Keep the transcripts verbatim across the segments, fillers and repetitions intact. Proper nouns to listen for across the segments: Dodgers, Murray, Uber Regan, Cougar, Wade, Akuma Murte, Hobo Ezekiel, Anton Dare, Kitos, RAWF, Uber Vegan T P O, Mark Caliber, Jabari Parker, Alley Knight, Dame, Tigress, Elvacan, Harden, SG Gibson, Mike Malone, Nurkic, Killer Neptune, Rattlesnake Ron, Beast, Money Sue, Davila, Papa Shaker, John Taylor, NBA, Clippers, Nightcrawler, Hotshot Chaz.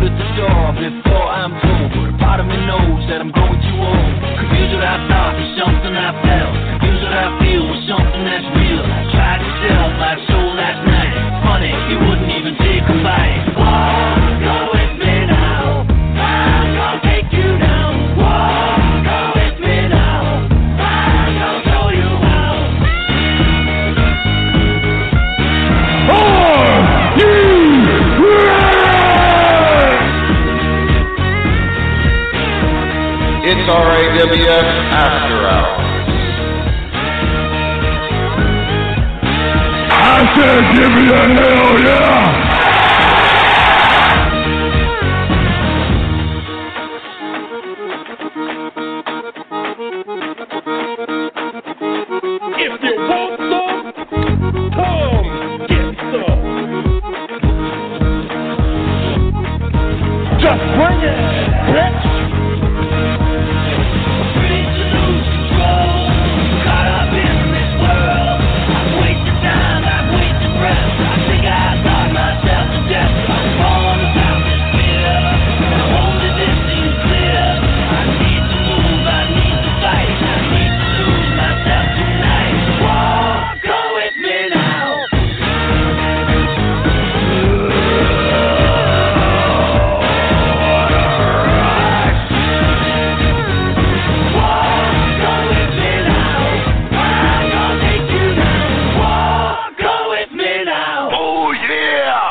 to the starve. If all I'm told, Potomac knows that I'm going too old. Confused what I thought was something I felt. Confused what I feel was something that's real. I tried to sell my soul last night. Funny, it wouldn't even take a bite. Walk go with me now. I'm gonna take you down. Walk go with me now. I'm gonna show you how. Four, two, three. It's R A W F After Hours. I said, give me a hell yeah! If you want some, come get some. Just bring it, bitch! Free to lose control, caught up in this world. I've wasted time, I've wasted breath. I think I thought myself to death. I'm falling without this fear. Now only this seems clear. I need to move, I need to fight. I need to lose myself tonight. Walk, go with me now. Walk, go with me now. I'm gonna take you down. Walk, go with me now. Oh yeah!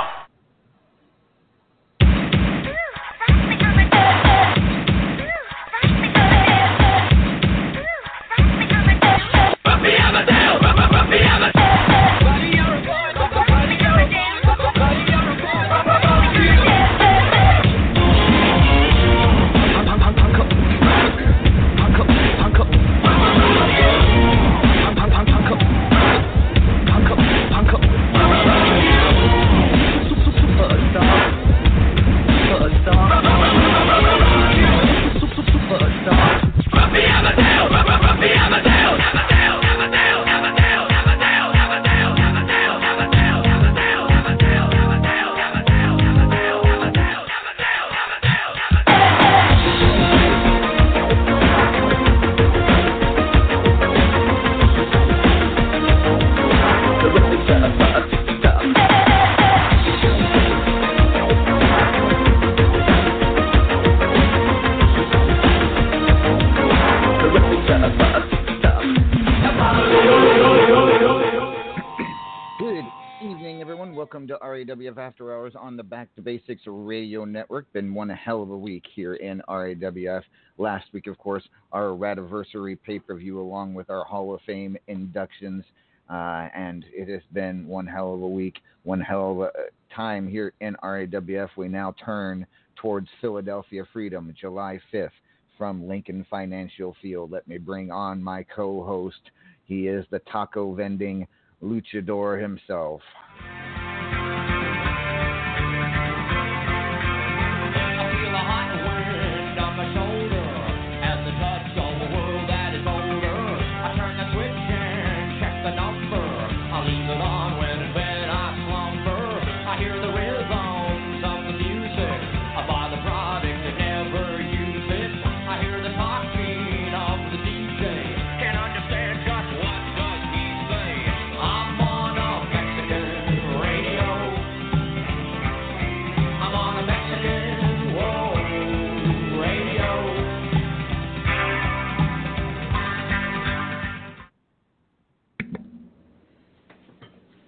Good evening, everyone. Welcome to R A W F After Hours on the Back to Basics Radio Network. Been one hell of a week here in R A W F. Last week, of course, our Radiversary pay-per-view along with our Hall of Fame inductions. Uh, and it has been one hell of a week, one hell of a time here in R A W F. We now turn towards Philadelphia Freedom, July fifth, from Lincoln Financial Field. Let me bring on my co-host. He is the taco vending luchador himself.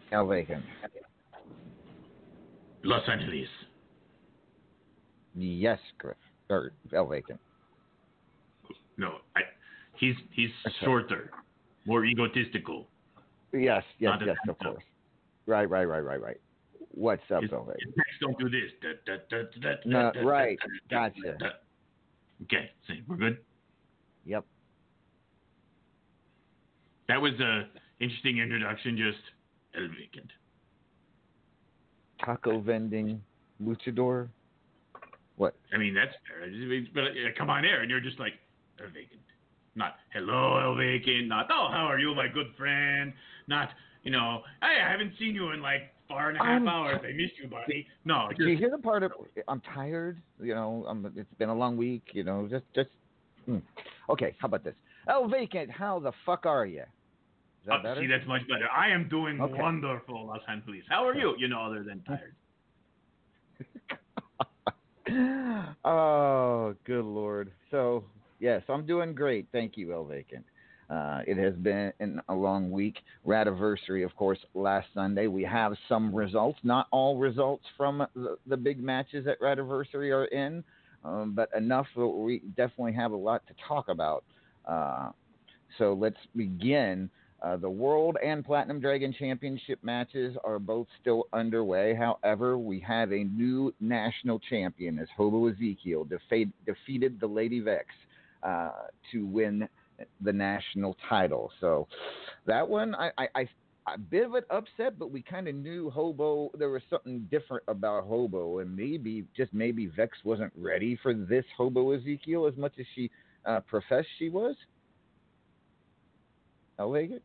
Elvacan. Los Angeles. Yes, Griff. Or Elvacan. No, I, he's he's okay. Shorter, more egotistical. Yes, yes, Not yes, of course. Up. Right, right, right, right, right. What's up, his, Elvacan? His next, don't do this. Da, da, da, da, no, da, right, da, da, gotcha. Da, da. Okay, see, we're good? Yep. That was an interesting introduction, just... Elvacan. Taco vending luchador? What? I mean, that's but come on air, and you're just like, Elvacan. Not, hello, Elvacan. Not, oh, how are you, my good friend? Not, you know, hey, I haven't seen you in like Hour and a half I'm, hours. I missed you, buddy. No. Do you hear the part of, I'm tired, you know, I'm, it's been a long week, you know, just, just, mm. Okay, how about this? Elvacan, how the fuck are you? Is that oh, better? See, that's much better. I am doing okay. Wonderful, Los Angeles. How are you? You know, other than tired. Oh, good Lord. So, yes, I'm doing great. Thank you, Elvacan. Uh, it has been an, a long week. Radiversary, of course, last Sunday. We have some results. Not all results from the, the big matches at Radiversary are in, um, but enough. We definitely have a lot to talk about. Uh, so let's begin. Uh, the World and Platinum Dragon Championship matches are both still underway. However, we have a new national champion as Hobo Ezekiel defa- defeated the Lady Vex uh, to win the national title. So that one, I, I, I a bit of an upset, but we kind of knew Hobo, there was something different about Hobo, and maybe, just maybe Vex wasn't ready for this Hobo Ezekiel as much as she uh, professed she was. Elvacan?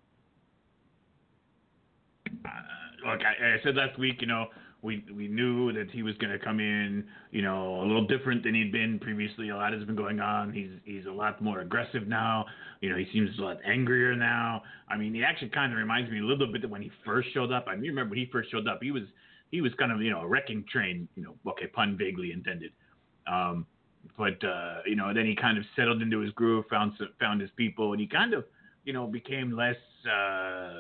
Uh, look, I, I said last week, you know, we we knew that he was going to come in, you know, a little different than he'd been previously. A lot has been going on. He's he's a lot more aggressive now. You know, he seems a lot angrier now. I mean, he actually kind of reminds me a little bit of when he first showed up. I mean, you remember when he first showed up, he was he was kind of, you know, a wrecking train, you know, okay, pun vaguely intended. Um, but, uh, you know, then he kind of settled into his groove, found found his people, and he kind of, you know, became less, uh, uh,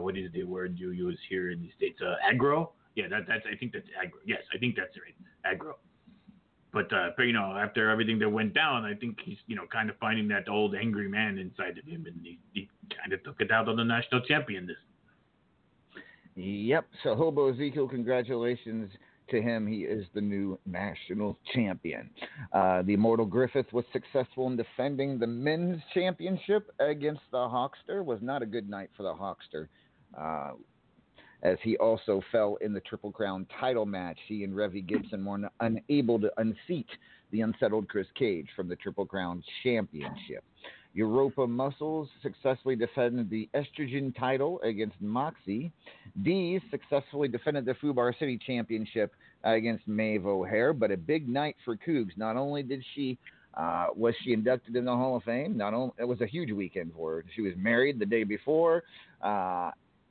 what is the word you use here in the States? Uh, aggro? Yeah, that, that's, I think that's aggro. Yes, I think that's right. Aggro. But, uh, but, you know, after everything that went down, I think he's, you know, kind of finding that old angry man inside of him, and he, he kind of took it out on the national champion this. Yep. So, Hobo Ezekiel, congratulations to him. He is the new national champion. Uh, the Immortal Griffith was successful in defending the men's championship against the Hawkster. Was not a good night for the Hawkster, uh, as he also fell in the Triple Crown title match. He and Revy Gibson were n- unable to unseat the unsettled Chris Cage from the Triple Crown championship. Europa Muscles successfully defended the Estrogen title against Moxie. D's successfully defended the Fubar City Championship against Maeve O'Hare, but a big night for Cougs. Not only did she uh, was she inducted in the Hall of Fame, not only it was a huge weekend for her. She was married the day before, uh,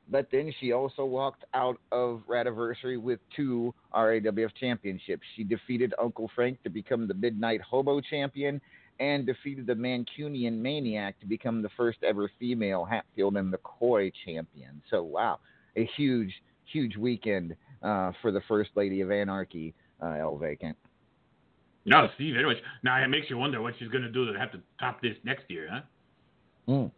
but then she also walked out of Radiversary with two R A W F championships. She defeated Uncle Frank to become the Midnight Hobo champion, and defeated the Mancunian Maniac to become the first ever female Hatfield and McCoy champion. So, wow, a huge, huge weekend uh, for the First Lady of Anarchy, uh, Elvacan. No, Steve, anyways. Now, it makes you wonder what she's going to do to have to top this next year, huh? Mm.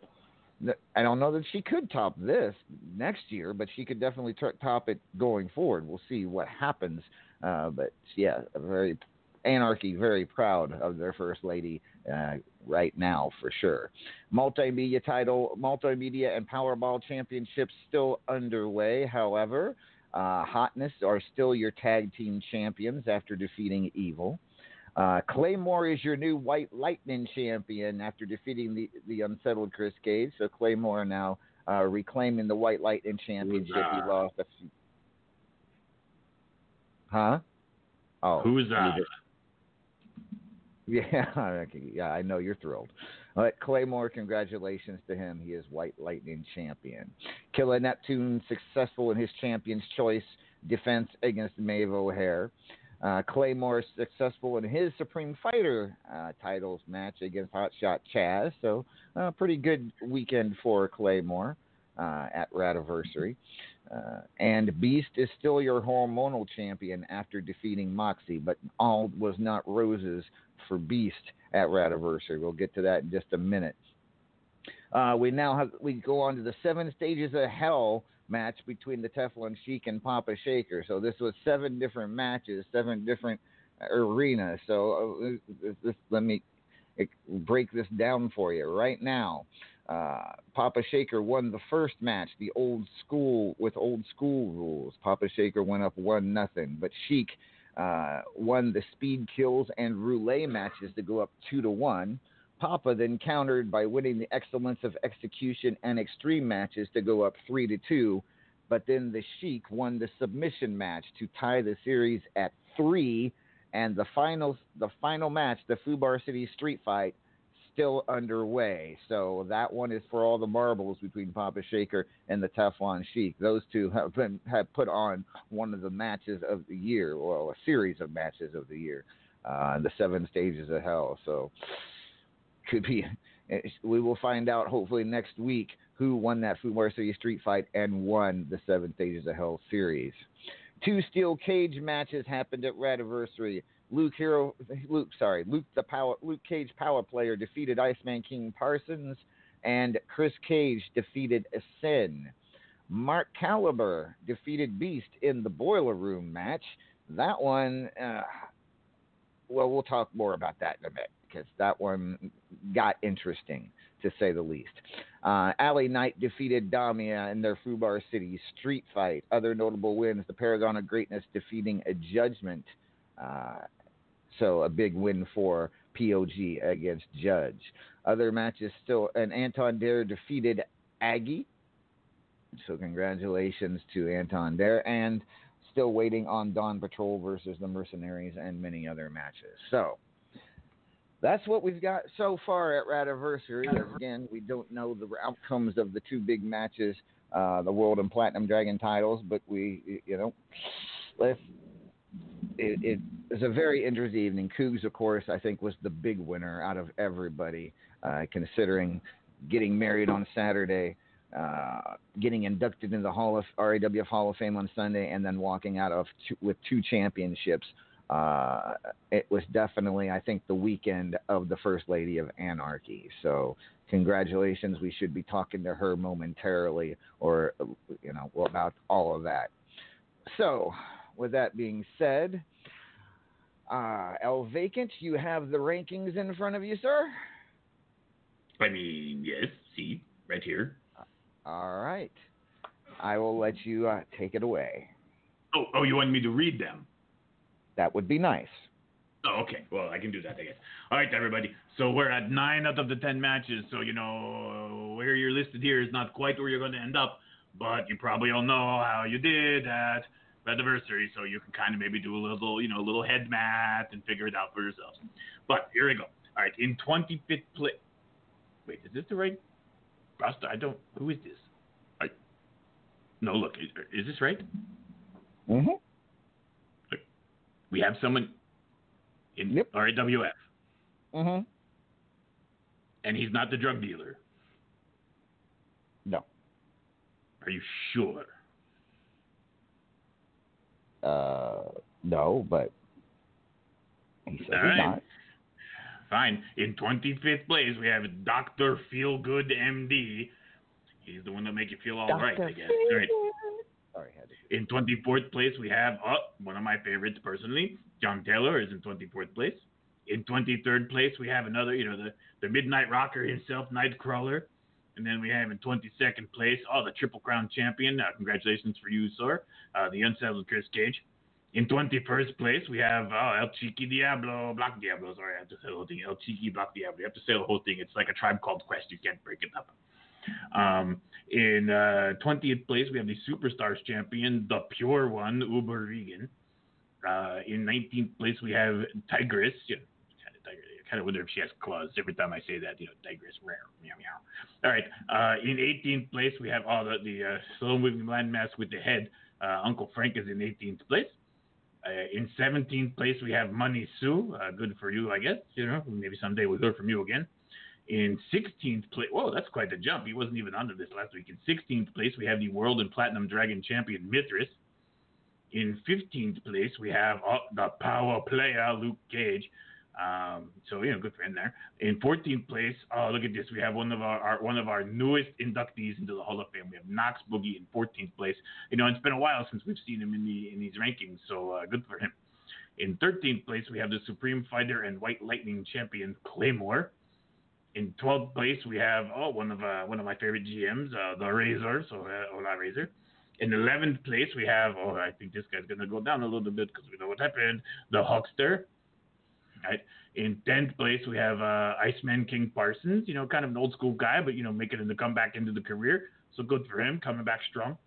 I don't know that she could top this next year, but she could definitely t- top it going forward. We'll see what happens. Uh, but, yeah, a very... Anarchy, very proud of their first lady uh, right now, for sure. Multimedia title, multimedia and Powerball championships still underway. However, uh, Hotness are still your tag team champions after defeating Evil. Uh, Claymore is your new White Lightning champion after defeating the, the unsettled Chris Cage. So Claymore now uh, reclaiming the White Lightning championship. He lost a few. Huh? Oh, who's that? Yeah, okay. Yeah, I know you're thrilled. All right, Claymore, congratulations to him. He is White Lightning champion. Killer Neptune successful in his champion's choice defense against Maeve O'Hare. Uh, Claymore successful in his Supreme Fighter uh, titles match against Hotshot Chaz. So, a uh, pretty good weekend for Claymore uh, at Radiversary. Uh, and Beast is still your hormonal champion after defeating Moxie, but all was not roses for Beast at Radiversary. We'll get to that in just a minute. Uh, we now have we go on to the Seven Stages of Hell match between the Teflon Sheik and Papa Shaker. So this was seven different matches, seven different arenas. So uh, this, let me break this down for you right now. Uh, Papa Shaker won the first match, the old school with old school rules. Papa Shaker went up one nothing, but Sheik uh, won the speed kills and roulette matches to go up two to one. Papa then countered by winning the excellence of execution and extreme matches to go up three to two. But then the Sheik won the submission match to tie the series at three, and the final the final match, the Fubar City Street Fight, still underway. So that one is for all the marbles between Papa Shaker and the Teflon Sheik. Those two have been have put on one of the matches of the year, well, a series of matches of the year, uh, the Seven Stages of Hell. So could be. We will find out hopefully next week who won that Fubar City Street Fight and won the Seven Stages of Hell series. Two steel cage matches happened at Radiversary. Luke Hero, Luke, sorry, Luke the power, Luke Cage Power Player defeated Iceman King Parsons, and Chris Cage defeated Ascend. Mark Caliber defeated Beast in the Boiler Room match. That one, uh, well, we'll talk more about that in a bit, because that one got interesting, to say the least. Uh, Alley Knight defeated Damia in their Fubar City Street Fight. Other notable wins, the Paragon of Greatness defeating a Judgment. Uh, so a big win for P O G against Judge. Other matches still, and Anton Dare defeated Aggie. So congratulations to Anton Dare. And still waiting on Dawn Patrol versus the Mercenaries and many other matches. So that's what we've got so far at Radiversary. Again, we don't know the outcomes of the two big matches, uh, the World and Platinum Dragon titles, but we, you know, let's, it, it was a very interesting evening. Cougs, of course, I think was the big winner out of everybody, uh, considering getting married on Saturday, uh, getting inducted into the Hall of R A W F Hall of Fame on Sunday, and then walking out of two, with two championships. Uh, it was definitely, I think, the weekend of the First Lady of Anarchy. So congratulations. We should be talking to her momentarily, or, you know, about all of that. So with that being said, uh, Elvacan, you have the rankings in front of you, sir? I mean, yes. See, right here. Uh, all right. I will let you uh, take it away. Oh, oh, you want me to read them? That would be nice. Oh, okay. Well, I can do that, I guess. All right, everybody. So we're at nine out of the ten matches. So, you know, where you're listed here is not quite where you're going to end up, but you probably all know how you did at Radiversary. So you can kind of maybe do a little, you know, a little head math and figure it out for yourselves. But here we go. All right. In twenty-fifth place. Wait, is this the right roster? I don't. Who is this? I, no, look. Is, is this right? Mm hmm. We have someone in yep. R A W F. Mm-hmm. And he's not the drug dealer. No. Are you sure? Uh, no, but he said All he's right. not. Fine. In twenty-fifth place, we have Doctor Feelgood, M D. He's the one that make you feel all Doctor right, I guess. All right. In twenty-fourth place, we have oh, one of my favorites personally. John Taylor is in twenty-fourth place. In twenty-third place, we have another, you know, the, the Midnight Rocker himself, Nightcrawler. And then we have in twenty-second place, oh, the Triple Crown champion. Uh, congratulations for you, sir. Uh, the unsettled Chris Cage. In twenty-first place, we have oh, El Chiqui Diablo, Black Diablo. Sorry, I have to say the whole thing. El Chiqui Black Diablo. You have to say the whole thing. It's like a Tribe Called Quest. You can't break it up. Um, in uh, twentieth place, we have the Superstars champion, the pure one, Uber Regan. Uh, in nineteenth place, we have Tigress. Yeah, kind of tiger, I kind of wonder if she has claws. Every time I say that, you know, Tigress, rare, meow, meow. All right. Uh, in eighteenth place, we have all oh, the, the uh, slow-moving landmass with the head. Uh, Uncle Frank is in eighteenth place. Uh, in seventeenth place, we have Money Sue. Uh, good for you, I guess. You know, maybe someday we'll hear from you again. In sixteenth place, whoa, that's quite a jump. He wasn't even under this last week. In sixteenth place, we have the World and Platinum Dragon Champion, Mithras. In fifteenth place, we have oh, the power player, Luke Cage. Um, so, you know, good friend there. In fourteenth place, oh, look at this. We have one of our, our one of our newest inductees into the Hall of Fame. We have Knox Boogie in fourteenth place. You know, it's been a while since we've seen him in the in these rankings, so uh, good for him. In thirteenth place, we have the Supreme Fighter and White Lightning Champion, Claymore. In twelfth place, we have oh one of uh, one of my favorite G Ms, uh, the Razor. So uh, hola Razor. In eleventh place, we have oh I think this guy's gonna go down a little bit because we know what happened. The Huckster. Right. In tenth place, we have uh, Iceman King Parsons. You know, kind of an old school guy, but you know, making the comeback into the career. So good for him, coming back strong.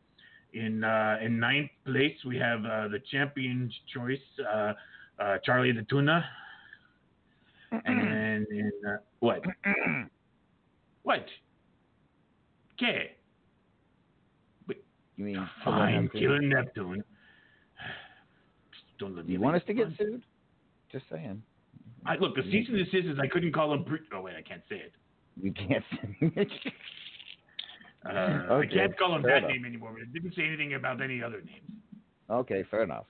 In uh, in ninth place, we have uh, the champion's choice, uh, uh, Charlie the Tuna. And in uh, what? What? Okay. You mean fine, Killer Neptune? Don't let me. You want us to get sued? Just saying. I, look, the cease and desist is I couldn't call him. Pre- oh wait, I can't say it. You can't. uh, okay, I can't call him that enough. Name anymore. But it didn't say anything about any other names. Okay, fair enough.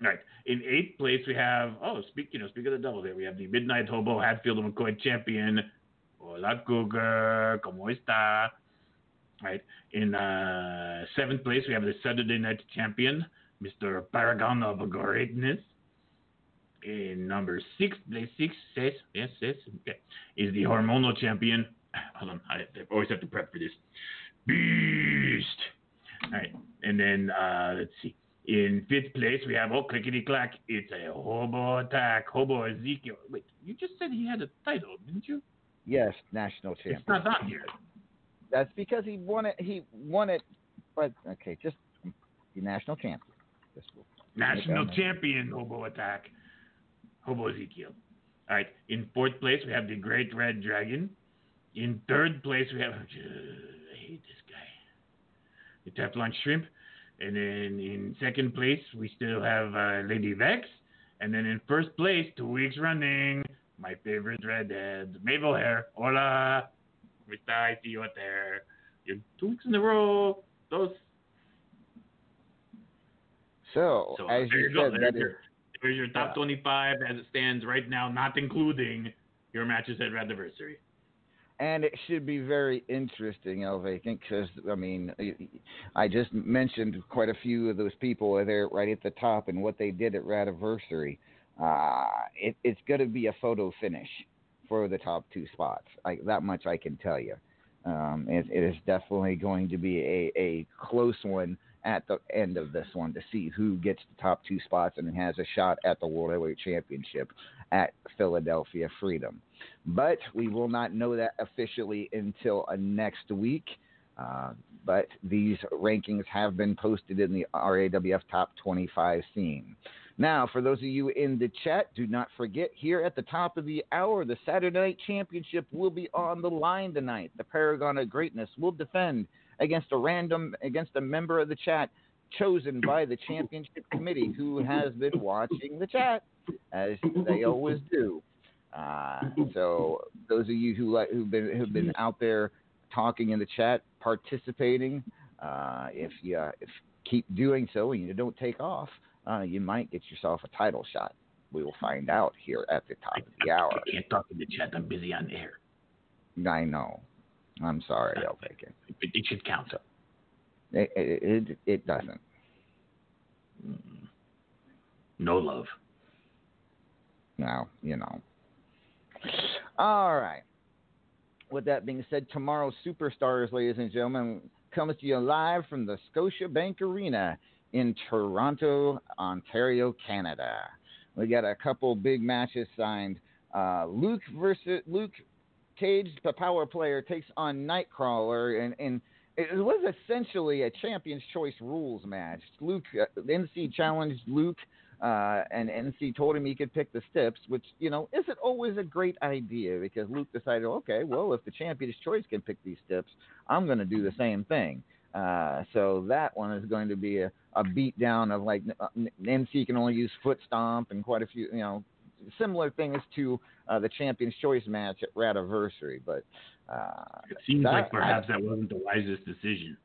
Right. In eighth place, we have oh, speak you know, speak of the devil. There we have the Midnight Hobo Hatfield and McCoy champion. Hola, Cougar. ¿Cómo está? Right. In uh, seventh place, we have the Saturday Night Champion, Mister Paragon of Greatness. In number six, place six, says, yes, yes, okay, is the Hormonal Champion. Hold on, I, I always have to prep for this. Beast. All right. And then, uh, let's see. In fifth place, we have, oh, clickety-clack, it's a Hobo Attack, Hobo Ezekiel. Wait, you just said he had a title, didn't you? Yes, National Champion. It's not on here. That's because he won it. He won it, but okay, just the national champion. National champion, Hobo Attack, Hobo Ezekiel. All right. In fourth place, we have the Great Red Dragon. In third place, we have uh, I hate this guy, the Teflon Shrimp. And then in second place, we still have uh, Lady Vex. And then in first place, two weeks running, my favorite redhead, Maeve O'Hare. Hola. I see you out there. You're two weeks in a row. Those. So, so as there you go. Said, there's, your, is, there's your top uh, twenty-five as it stands right now, not including your matches at Radiversary. And it should be very interesting, Elva, I think, because, I mean, I just mentioned quite a few of those people there right at the top and what they did at Radiversary. Uh, it, it's going to be a photo finish for the top two spots. I, that much I can tell you. Um, it, it is definitely going to be a, a close one at the end of this one to see who gets the top two spots and has a shot at the World Heavyweight Championship at Philadelphia Freedom. But we will not know that officially until next week. Uh, but these rankings have been posted in the R A W F Top twenty-five scene. Now, for those of you in the chat, do not forget, here at the top of the hour, the Saturday Night Championship will be on the line tonight. The Paragon of Greatness will defend against a random, against a member of the chat chosen by the championship committee who has been watching the chat, as they always do. Uh, so those of you who like, who've been who've been out there talking in the chat, participating, uh, if you uh, if keep doing so and you don't take off, Uh, you might get yourself a title shot. We will find out here at the top of the hour. I can't talk in the chat. I'm busy on air. I know. I'm sorry, uh, Elvacan. It, it should count. So, it, it, it, it doesn't. No love. No, you know. All right. With that being said, tomorrow's Superstars, ladies and gentlemen, comes to you live from the Scotiabank Arena in Toronto, Ontario, Canada. We got a couple big matches signed. Uh, Luke versus Luke Cage, the power player, takes on Nightcrawler, and, and it was essentially a champion's choice rules match. Luke, uh, N C challenged Luke, uh, and N C told him he could pick the steps, which, you know, isn't always a great idea because Luke decided, okay, well, if the champion's choice can pick these steps, I'm going to do the same thing. Uh, so that one is going to be a, a beat down of like uh, N C can only use foot stomp and quite a few, you know, similar things to uh, the champion's choice match at Radiversary. But uh, it seems that, like perhaps I, that wasn't the wisest decision.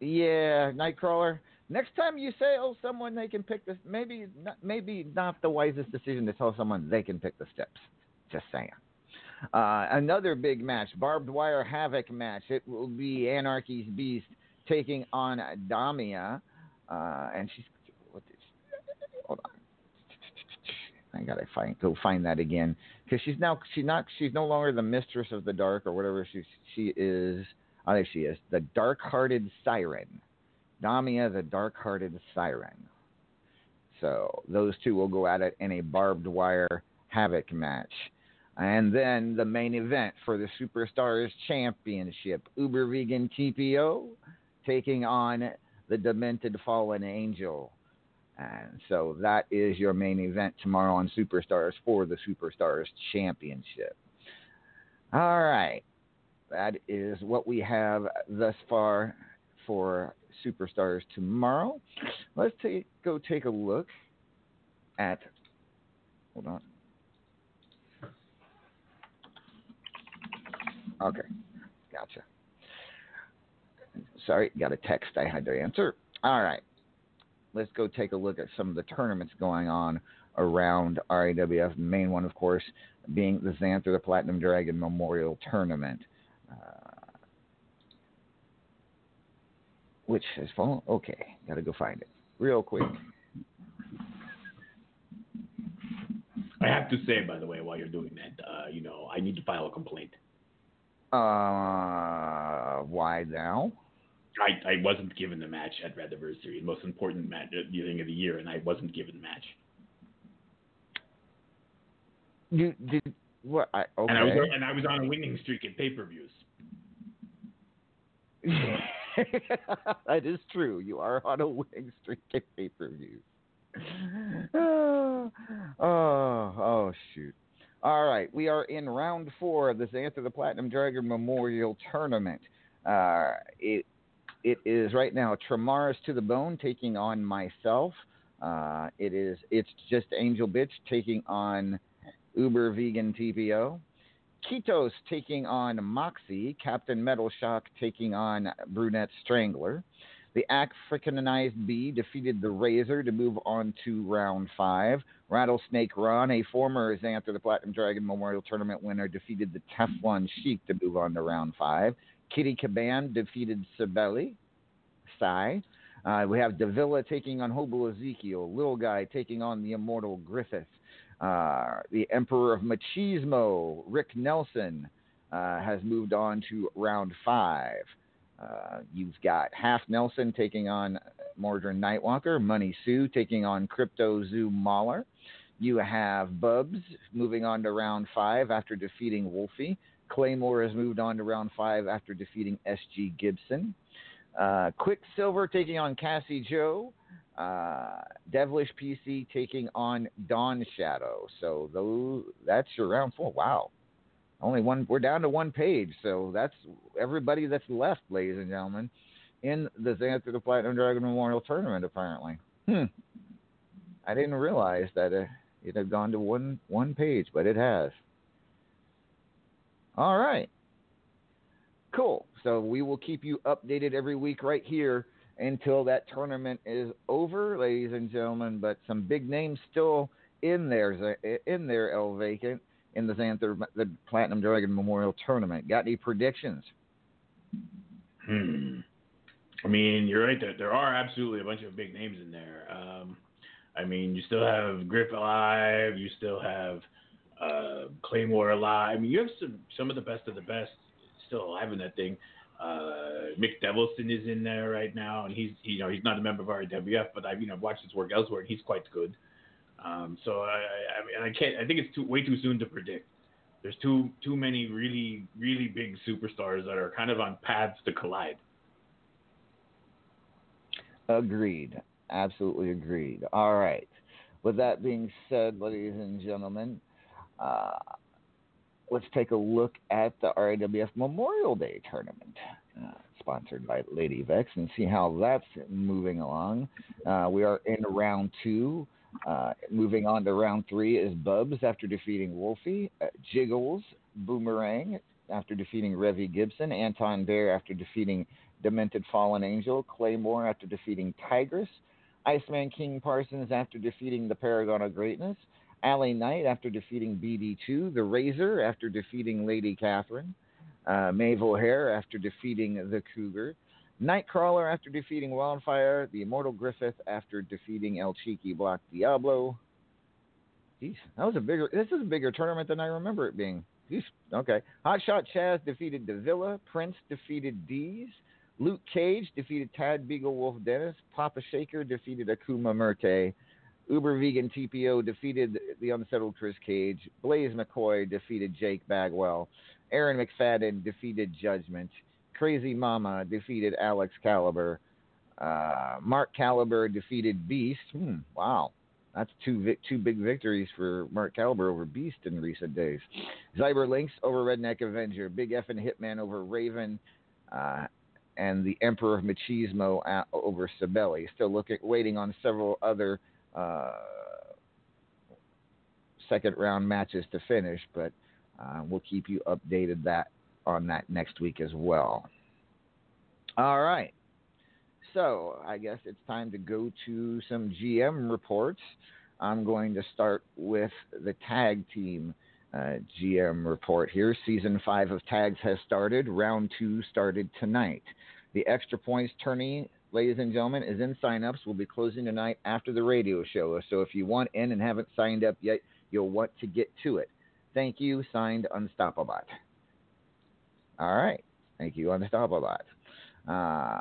Yeah, Nightcrawler. Next time you say, "Oh, someone they can pick this," maybe not, maybe not the wisest decision to tell someone they can pick the steps. Just saying. Uh, another big match, barbed wire havoc match. It will be Anarchy's Beast taking on Damia, uh, and she's. What is, hold on, I gotta find go find that again because she's now she's not she's no longer the mistress of the dark or whatever she she is. I think she is the dark-hearted siren, Damia the dark-hearted siren. So those two will go at it in a barbed wire havoc match. And then the main event for the Superstars Championship, Uber Vegan T P O taking on the Demented Fallen Angel. And so that is your main event tomorrow on Superstars for the Superstars Championship. All right. That is what we have thus far for Superstars tomorrow. Let's take, go take a look at... Hold on. Okay. Gotcha. Sorry, got a text I had to answer. All right. Let's go take a look at some of the tournaments going on around R A W F. The main one, of course, being the Xanth or the Platinum Dragon Memorial Tournament, uh, which is full. Okay, got to go find it real quick. I have to say, by the way, while you're doing that, uh, you know, I need to file a complaint. Uh, why now? I, I wasn't given the match at Rediversary, the most important match thing of the year, and I wasn't given the match. You did what? I, okay. And I was and I was on a winning streak at pay-per-views. That is true. You are on a winning streak at pay-per-views. oh, oh, shoot. All right, we are in round four of the Xanth of the Platinum Dragon Memorial Tournament. Uh, it. It is right now Tramaris to the Bone taking on myself. Uh, it is It's Just Angel Bitch taking on Uber Vegan T P O. Kitos taking on Moxie. Captain Metal Shock taking on Brunette Strangler. The Africanized Bee defeated the Razor to move on to round five. Rattlesnake Ron, a former Xanth of the Platinum Dragon Memorial Tournament winner, defeated the Teflon Sheik to move on to round five. Kitty Kabam defeated Sibeli. Sai. Uh, we have Davila taking on Hobo Ezekiel. Little Guy taking on the Immortal Griffith. Uh, the Emperor of Machismo, Rick Nelson, uh, has moved on to round five. Uh, you've got Half Nelson taking on Mordrin Nightwalker. Money Sue taking on Crypto Zoo Mahler. You have Bubs moving on to round five after defeating Wolfie. Claymore has moved on to round five after defeating S G Gibson. Uh, Quicksilver taking on Cassie Joe. Uh, Devilish P C taking on Dawn Shadow. So those, that's your round four. Wow. Only one. We're down to one page. So that's everybody that's left, ladies and gentlemen, in the Xanth of the Platinum Dragon Memorial Tournament, apparently. Hmm. I didn't realize that it, it had gone to one, one page, but it has. All right. Cool. So we will keep you updated every week right here until that tournament is over, ladies and gentlemen. But some big names still in there, in there, Elvacan, in the Xanth, the Platinum Dragon Memorial Tournament. Got any predictions? Hmm. I mean, you're right. There, there are absolutely a bunch of big names in there. Um, I mean, you still have Griff alive. You still have... Uh, Claymore alive. I mean, you have some some of the best of the best still alive in that thing. Uh, Mick Devilson is in there right now, and he's he, you know he's not a member of R A W F, but I've you know watched his work elsewhere, and he's quite good. Um, so I, I I can't. I think it's too, way too soon to predict. There's too too many really really big superstars that are kind of on paths to collide. Agreed. Absolutely agreed. All right. With that being said, ladies and gentlemen. Uh, let's take a look at the R A W F Memorial Day Tournament, uh, sponsored by Lady Vex, and see how that's moving along. Uh, we are in round two. Uh, moving on to round three is Bubs after defeating Wolfie, uh, Jiggles, Boomerang after defeating Revy Gibson, Anton Dare after defeating Demented Fallen Angel, Claymore after defeating Tigress, Iceman King Parsons after defeating the Paragon of Greatness, Alley Knight after defeating B D two, the Razor after defeating Lady Catherine, uh, Maeve O'Hare after defeating the Cougar, Nightcrawler after defeating Wildfire, the Immortal Griffith after defeating El Chiqui Black Diablo. Jeez, that was a bigger. This is a bigger tournament than I remember it being. Jeez, okay, Hotshot Chaz defeated Davila, Prince defeated Deez, Luke Cage defeated Tad Beagle Wolf Dennis, Papa Shaker defeated Akuma Murte. Uber Vegan T P O defeated the unsettled Chris Cage. Blaze McCoy defeated Jake Bagwell. Aaron McFadden defeated Judgment. Crazy Mama defeated Alex Caliber. Uh, Mark Caliber defeated Beast. Hmm, wow. That's two vi- two big victories for Mark Caliber over Beast in recent days. Zyber Lynx over Redneck Avenger. Big Effin' Hitman over Raven. Uh, and the Emperor of Machismo at, over Sabelli. Still looking, waiting on several other uh, second-round matches to finish, but uh, we'll keep you updated that on that next week as well. All right. So I guess it's time to go to some G M reports. I'm going to start with the tag team uh, G M report here. Season five of Tags has started. Round two started tonight. The extra points tourney, ladies and gentlemen, is in sign-ups. We'll be closing tonight after the radio show. So if you want in and haven't signed up yet, you'll want to get to it. Thank you. Signed, Unstoppabot. All right. Thank you, Unstoppabot. Uh...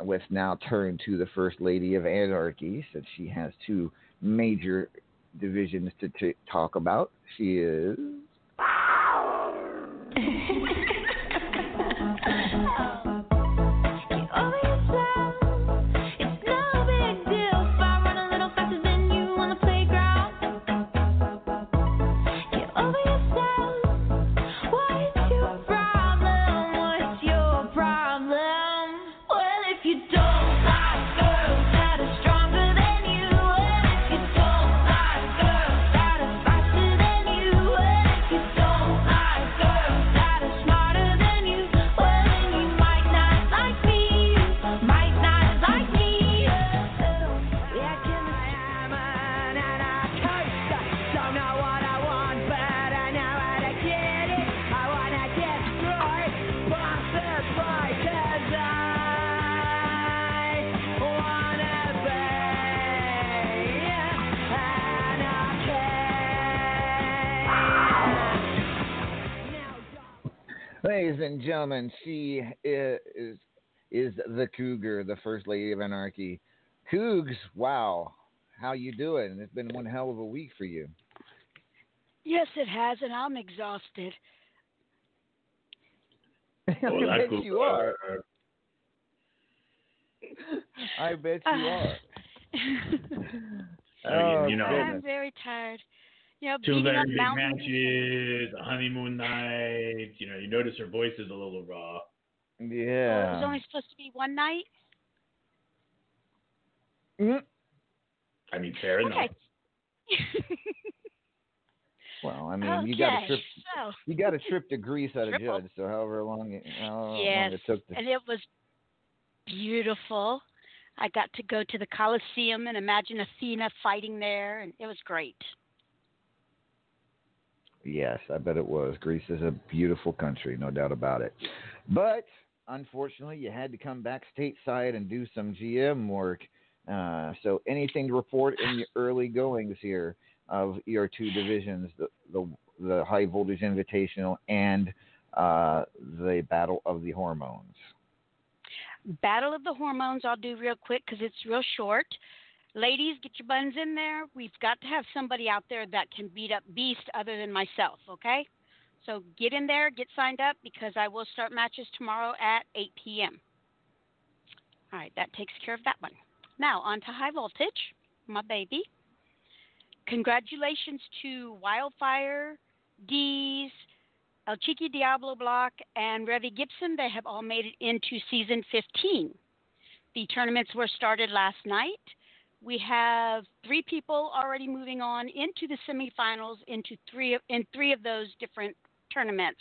Let's now turn to the First Lady of Anarchy, since she has two major divisions to t- talk about. She is... Ladies and gentlemen, she is, is is the Cougar, the First Lady of Anarchy. Cougs, wow, how you doing? It's been one hell of a week for you. Yes, it has, and I'm exhausted. Well, I bet you are. I bet you are. Oh, you know, I'm very tired. You know, two very big matches, a honeymoon night. You know, you notice her voice is a little raw. Yeah. It was only supposed to be one night? Mm. I mean, fair okay. enough. Well, I mean, okay, you got a trip. So. You got a trip to Greece out Triple. of Judge. So however long it, however yes. long it took. To... And it was beautiful. I got to go to the Colosseum and imagine Athena fighting there, and it was great. Yes, I bet it was. Greece is a beautiful country, no doubt about it. But, unfortunately, you had to come back stateside and do some G M work. Uh, so anything to report in the early goings here of your two divisions, the the, the High Voltage Invitational and uh, the Battle of the Hormones? Battle of the Hormones I'll do real quick because it's real short. Ladies, get your buns in there. We've got to have somebody out there that can beat up Beast other than myself, okay? So get in there, get signed up, because I will start matches tomorrow at eight p.m. All right, that takes care of that one. Now, on to High Voltage, my baby. Congratulations to Wildfire, Deez, El Chiqui Diablo Block, and Revy Gibson. They have all made it into Season fifteen. The tournaments were started last night. We have three people already moving on into the semifinals into three of, in three of those different tournaments.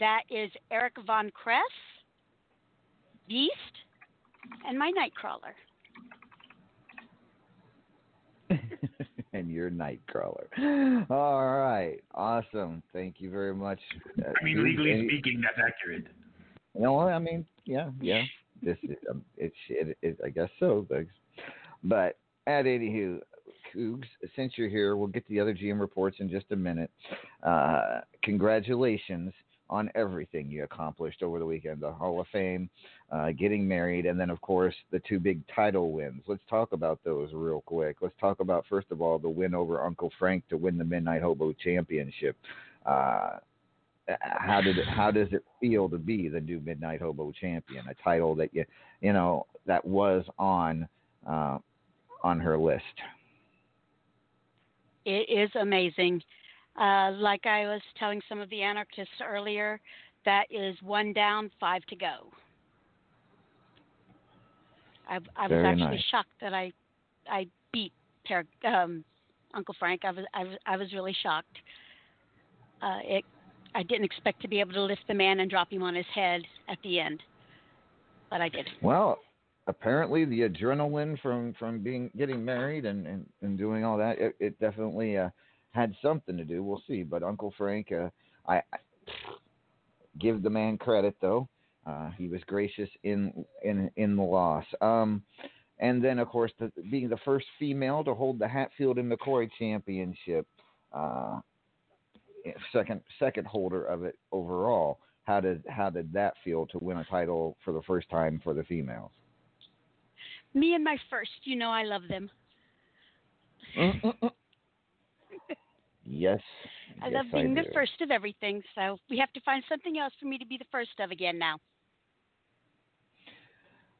That is Eric Von Kress, Beast, and my Nightcrawler. And your Nightcrawler. All right. Awesome. Thank you very much. I mean, legally speaking, that's accurate. You know what? I mean, yeah, yeah. This is, um, it, it, it, I guess so, but... But at anywho, Cougs, since you're here, we'll get the other G M reports in just a minute. Uh, congratulations on everything you accomplished over the weekend, the Hall of Fame, uh, getting married, and then, of course, the two big title wins. Let's talk about those real quick. Let's talk about, first of all, the win over Uncle Frank to win the Midnight Hobo Championship. Uh, how did it, how does it feel to be the new Midnight Hobo champion, a title that you you know that was on uh, on her list? It is amazing. Uh, like I was telling some of the anarchists earlier, that is one down, five to go. I, I was actually nice. shocked that I I beat Par- um, Uncle Frank. I was I was, I was really shocked. Uh, it I didn't expect to be able to lift the man and drop him on his head at the end, but I did. Well, apparently the adrenaline from, from being getting married and, and, and doing all that, it, it definitely uh, had something to do. We'll see. But Uncle Frank, uh, I, I give the man credit though. Uh, he was gracious in in in the loss. Um, and then, of course, the, being the first female to hold the Hatfield and McCoy Championship. Uh, Second, second holder of it overall. How did how did that feel to win a title for the first time for the females? Me and my first, you know, I love them. Yes, I yes, love being I the do. first of everything. So we have to find something else for me to be the first of again now.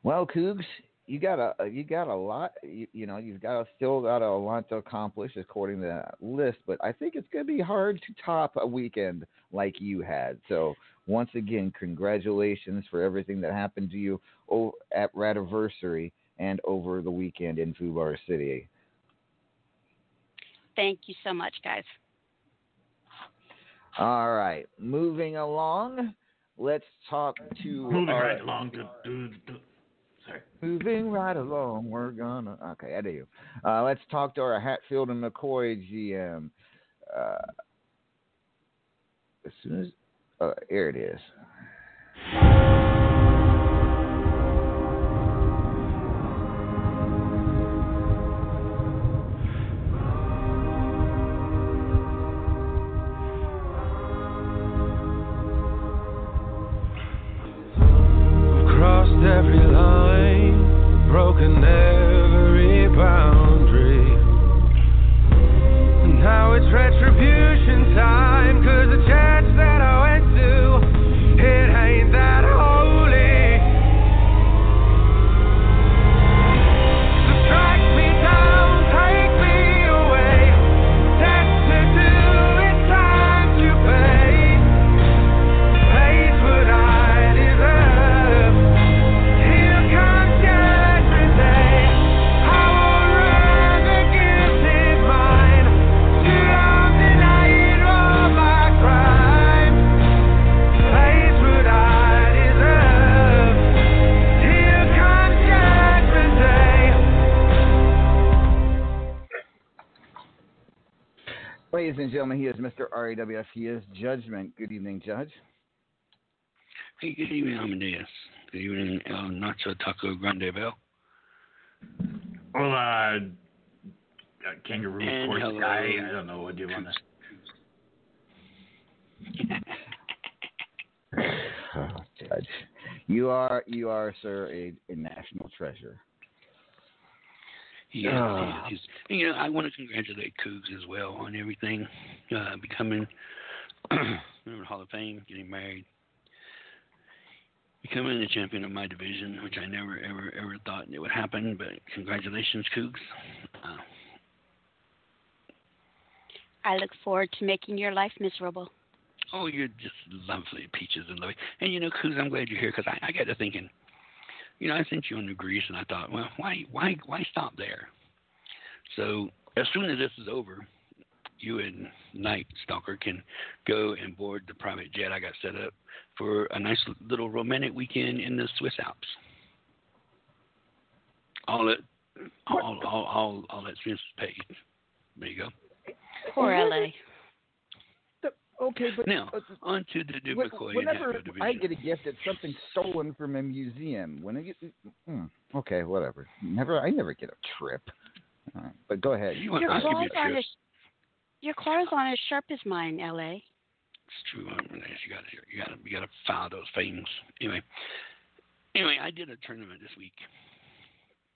Well, Cougs, you got a you got a lot. You, you know, you've got a, still got a lot to accomplish according to that list, but I think it's going to be hard to top a weekend like you had. So once again, congratulations for everything that happened to you at Radiversary and over the weekend in Fubar City. Thank you so much, guys. All right, moving along. Let's talk to moving our, right along. To, to, to. Sorry. Moving right along, we're gonna. Okay, I do. Uh, let's talk to our Hatfield and McCoy G M. Uh, as soon as uh, here it is. Ladies and gentlemen, he is Mister R A W F. He is Judgment. Good evening, Judge. Hey, good evening, Amadeus. Good evening, El Nacho Taco Grande Bell. Well, uh, kangaroo, of course, guy. I don't know what you want to. Oh, Judge, you are, you are, sir, a, a national treasure. Yeah, oh. You know, I want to congratulate Cougs as well on everything, uh, becoming the Hall of Fame, getting married, becoming the champion of my division, which I never, ever, ever thought it would happen. But congratulations, Cougs. Uh, I look forward to making your life miserable. Oh, you're just lovely, Peaches and lovely. And, you know, Cougs, I'm glad you're here because I, I got to thinking. You know, I sent you into Greece, and I thought, well, why, why, why stop there? So as soon as this is over, you and Night Stalker can go and board the private jet I got set up for a nice little romantic weekend in the Swiss Alps. All at all, all, all, all expenses paid. There you go. Poor L A. Okay, but now uh, on to the Duke McCoy. Whenever I get a gift, it's something stolen from a museum. When I get, hmm, okay, whatever. Never, I never get a trip. Right, but go ahead. You your, claws you on his, your claws aren't as sharp as mine, L A. It's true. I mean, you got you got you got to file those things. Anyway, anyway, I did a tournament this week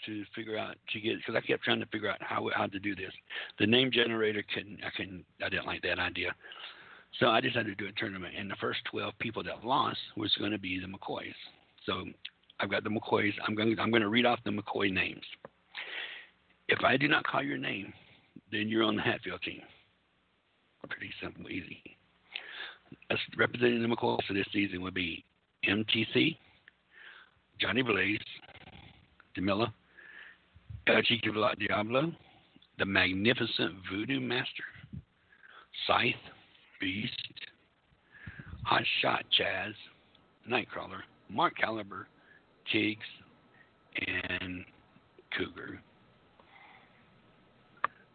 to figure out to get because I kept trying to figure out how how to do this. The name generator couldn't. I couldn't. I didn't like that idea. So I decided to do a tournament, and the first twelve people that lost was going to be the McCoys. So I've got the McCoys. I'm going to, I'm going to read off the McCoy names. If I do not call your name, then you're on the Hatfield team. Pretty simple, easy. That's representing the McCoys for this season would be M T C, Johnny Blaze, Damila, El Chiqui Black Diablo, the Magnificent Voodoo Master, Scythe, Beast, Hotshot Chaz, Nightcrawler, Mark Caliber, Tiggs, and Cougar.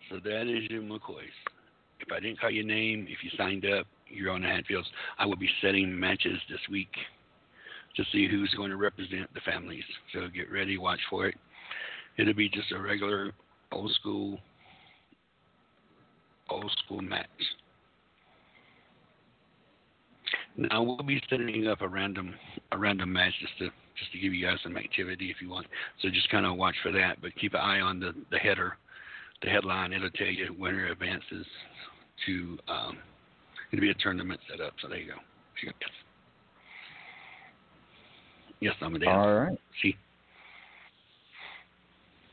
So that is your McCoys. If I didn't call your name, if you signed up, you're on the Hatfields. I will be setting matches this week to see who's going to represent the families. So get ready, watch for it. It'll be just a regular old school, old school match. Now we'll be setting up a random, a random match just to just to give you guys some activity if you want. So just kind of watch for that, but keep an eye on the, the header, the headline. It'll tell you winner advances to. Um, it'll be a tournament set up. So there you go. Yes, yes I'm a dad. All right. See.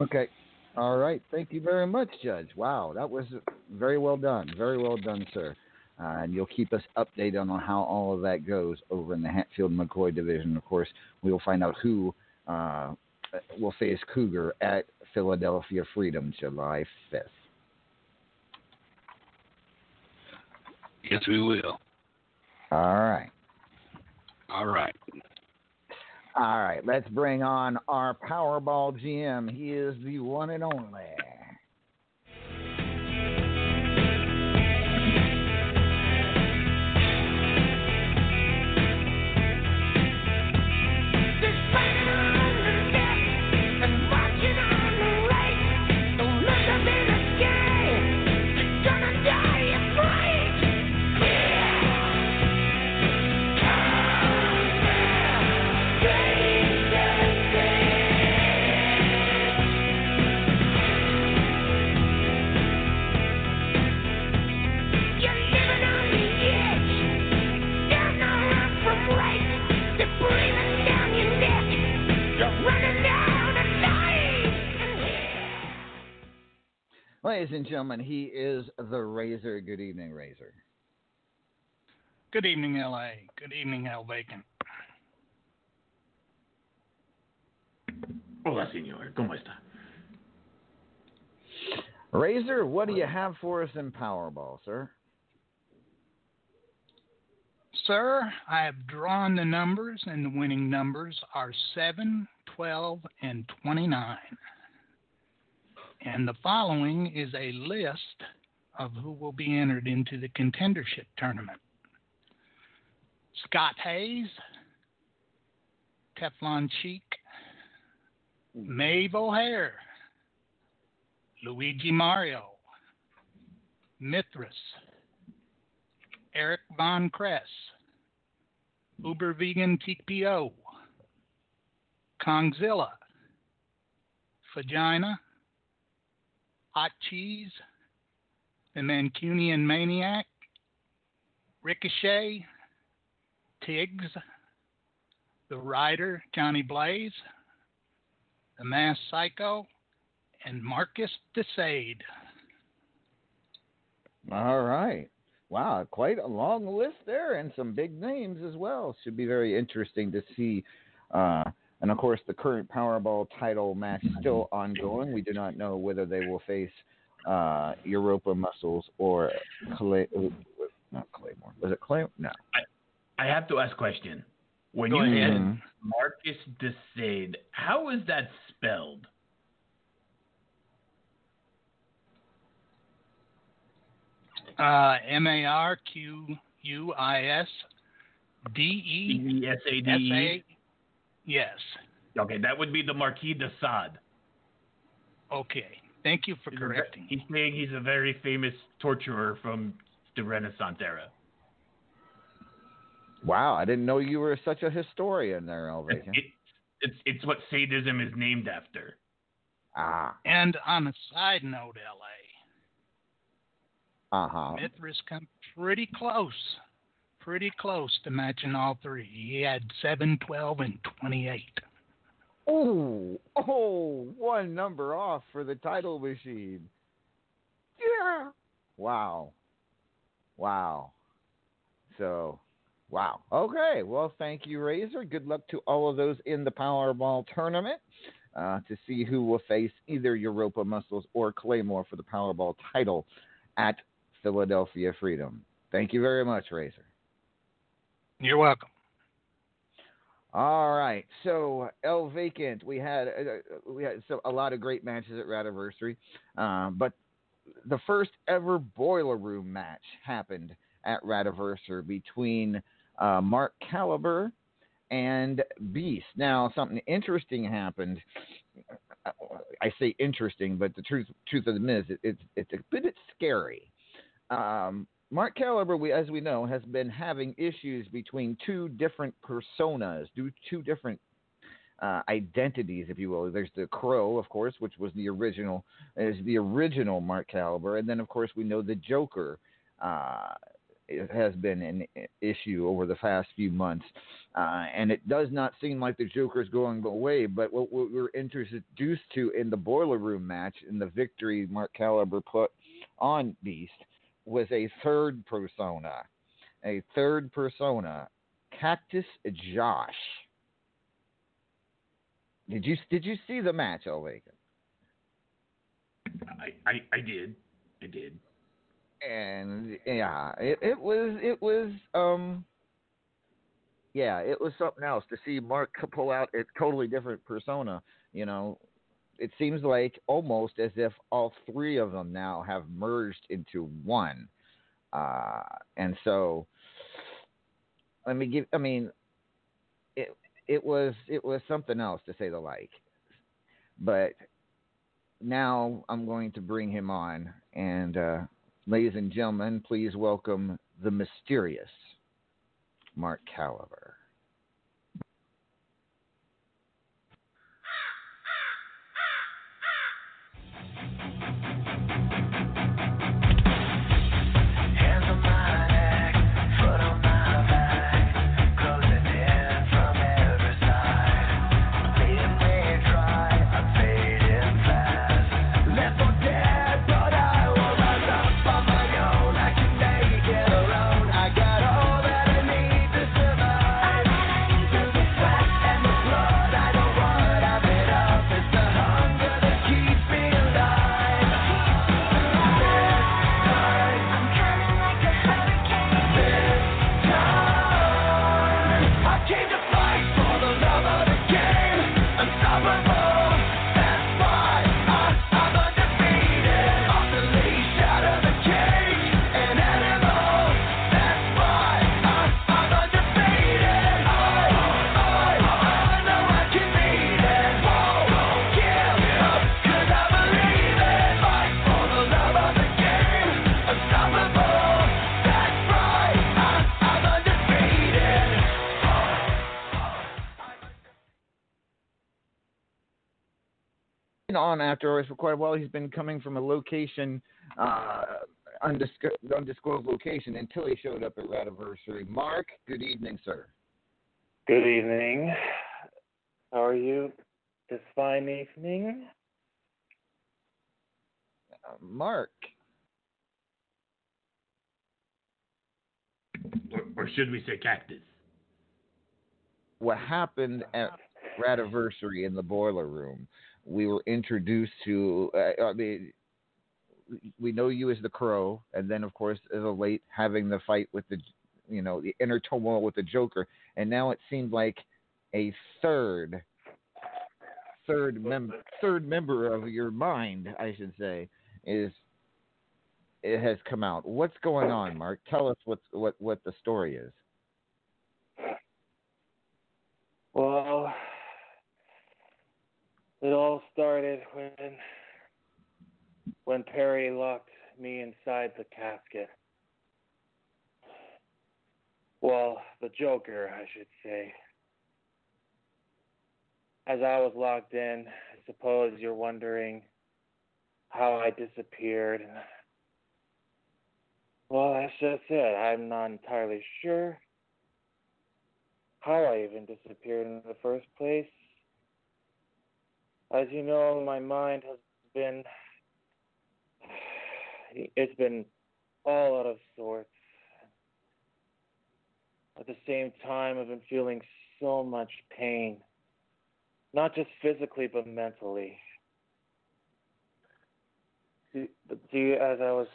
Okay. All right. Thank you very much, Judge. Wow, that was very well done. Very well done, sir. Uh, and you'll keep us updated on how all of that goes over in the Hatfield McCoy division. Of course, we'll find out who uh, will face Cougar at Philadelphia Freedom July fifth. Yes, we will. All right. All right. All right. Let's bring on our Powerball G M. He is the one and only. Ladies and gentlemen, he is the Razor. Good evening, Razor. Good evening, L A. Good evening, Elvacan. Hola, señor. ¿Cómo está? Razor, what do you have for us in Powerball, sir? Sir, I have drawn the numbers, and the winning numbers are seven, twelve, and twenty-nine. And the following is a list of who will be entered into the contendership tournament. Scott Hayes, Teflon Sheik, Maeve O'Hare, Luigi Mario, Mithras, Eric Von Kress, Uber Vegan T P O, Kongzilla, Vagina, Hot Cheese, the Mancunian Maniac, Ricochet, Tiggs, the Rider, Johnny Blaze, the Mass Psycho, and Marcus Desade. All right. Wow, quite a long list there and some big names as well. Should be very interesting to see. Uh, And, of course, the current Powerball title match is still ongoing. We do not know whether they will face uh, Europa Muscles or Clay, not Claymore. Was it Claymore? No. I, I have to ask a question. When Go you ahead. Add Marcus Desade, how is that spelled? Uh, M A R Q U I S D E S A D E. Yes. Okay, that would be the Marquis de Sade. Okay, thank you for he's correcting. A, he's saying he's a very famous torturer from the Renaissance era. Wow, I didn't know you were such a historian there, Elvacan. It, it, it's, it's what sadism is named after. Ah. And on a side note, L A, Uh-huh. Mithras come pretty close, pretty close to matching all three. He had seven, twelve, and twenty-eight. Oh, oh, one number off for the title machine. Yeah. Wow. Wow. So, wow. Okay. Well, thank you, Razor. Good luck to all of those in the Powerball tournament uh, to see who will face either Europa Muscles or Claymore for the Powerball title at Philadelphia Freedom. Thank you very much, Razor. You're welcome. All right. So, Elvacan, we had uh, we had so, a lot of great matches at Radiversary, um, but the first ever Boiler Room match happened at Radiversary between uh, Mark Caliber and Beast. Now, something interesting happened. I say interesting, but the truth truth of the matter is, it's it, it's a bit scary. Um, Mark Caliber, we, as we know, has been having issues between two different personas, two different uh, identities, if you will. There's the Crow, of course, which was the original, is the original Mark Caliber, and then, of course, we know the Joker uh, has been an issue over the past few months, uh, and it does not seem like the Joker is going away. But what we were introduced to in the Boiler Room match, in the victory Mark Caliber put on Beast, was a third persona, a third persona, Cactus Josh. Did you did you see the match, Elvacan? I, I I did, I did. And yeah, it, it was it was um, yeah, it was something else to see Mark pull out a totally different persona. You know, it seems like almost as if all three of them now have merged into one. Uh, and so let me give, I mean, it, it was, it was something else to say the like, but now I'm going to bring him on, and uh, ladies and gentlemen, please welcome the mysterious Mark Caliber. On after us for quite a while. He's been coming from a location, uh, undisclosed, undisclosed location, until he showed up at Radiversary. Mark, good evening, sir. Good evening. How are you this fine evening? Uh, Mark. Or, or should we say Cactus? What happened at Radiversary in the Boiler Room? We were introduced to, uh, I mean, we know you as the Crow, and then, of course, as of late, having the fight with the, you know, the inner turmoil with the Joker, and now it seemed like a third, third member, third member of your mind, I should say, is, it has come out. What's going on, Mark? Tell us what's, what, what the story is. Well, it all started when when Perry locked me inside the casket. Well, the Joker, I should say. As I was locked in, I suppose you're wondering how I disappeared and Well, that's just it. I'm not entirely sure how I even disappeared in the first place. As you know, my mind has been... It's been all out of sorts. At the same time, I've been feeling so much pain. Not just physically, but mentally. See, see, as I was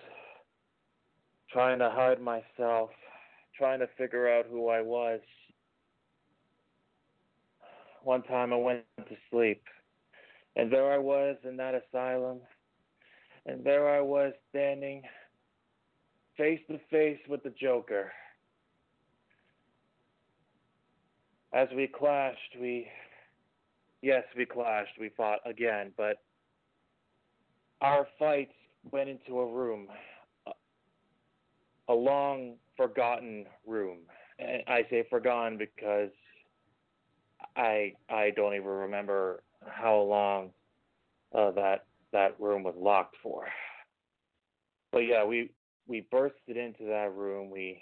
trying to hide myself, trying to figure out who I was, one time I went to sleep. And there I was in that asylum. And there I was standing face to face with the Joker. As we clashed, we... Yes, we clashed. We fought again, but our fights went into a room, a long forgotten room. And I say forgotten because I I don't even remember how long uh, that that room was locked for. But yeah, we we bursted into that room. We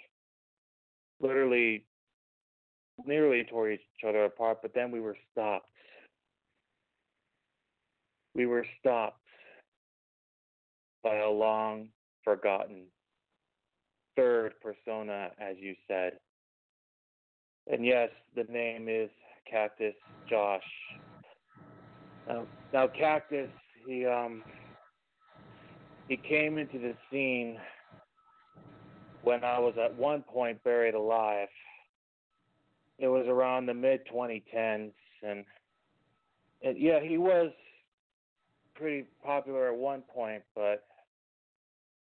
literally nearly tore each other apart, but then we were stopped. We were stopped by a long forgotten third persona, as you said. And yes, the name is Cactus Josh. Now, now Cactus, he um he came into the scene when I was at one point buried alive. It was around the mid twenty tens, and, and yeah, he was pretty popular at one point, but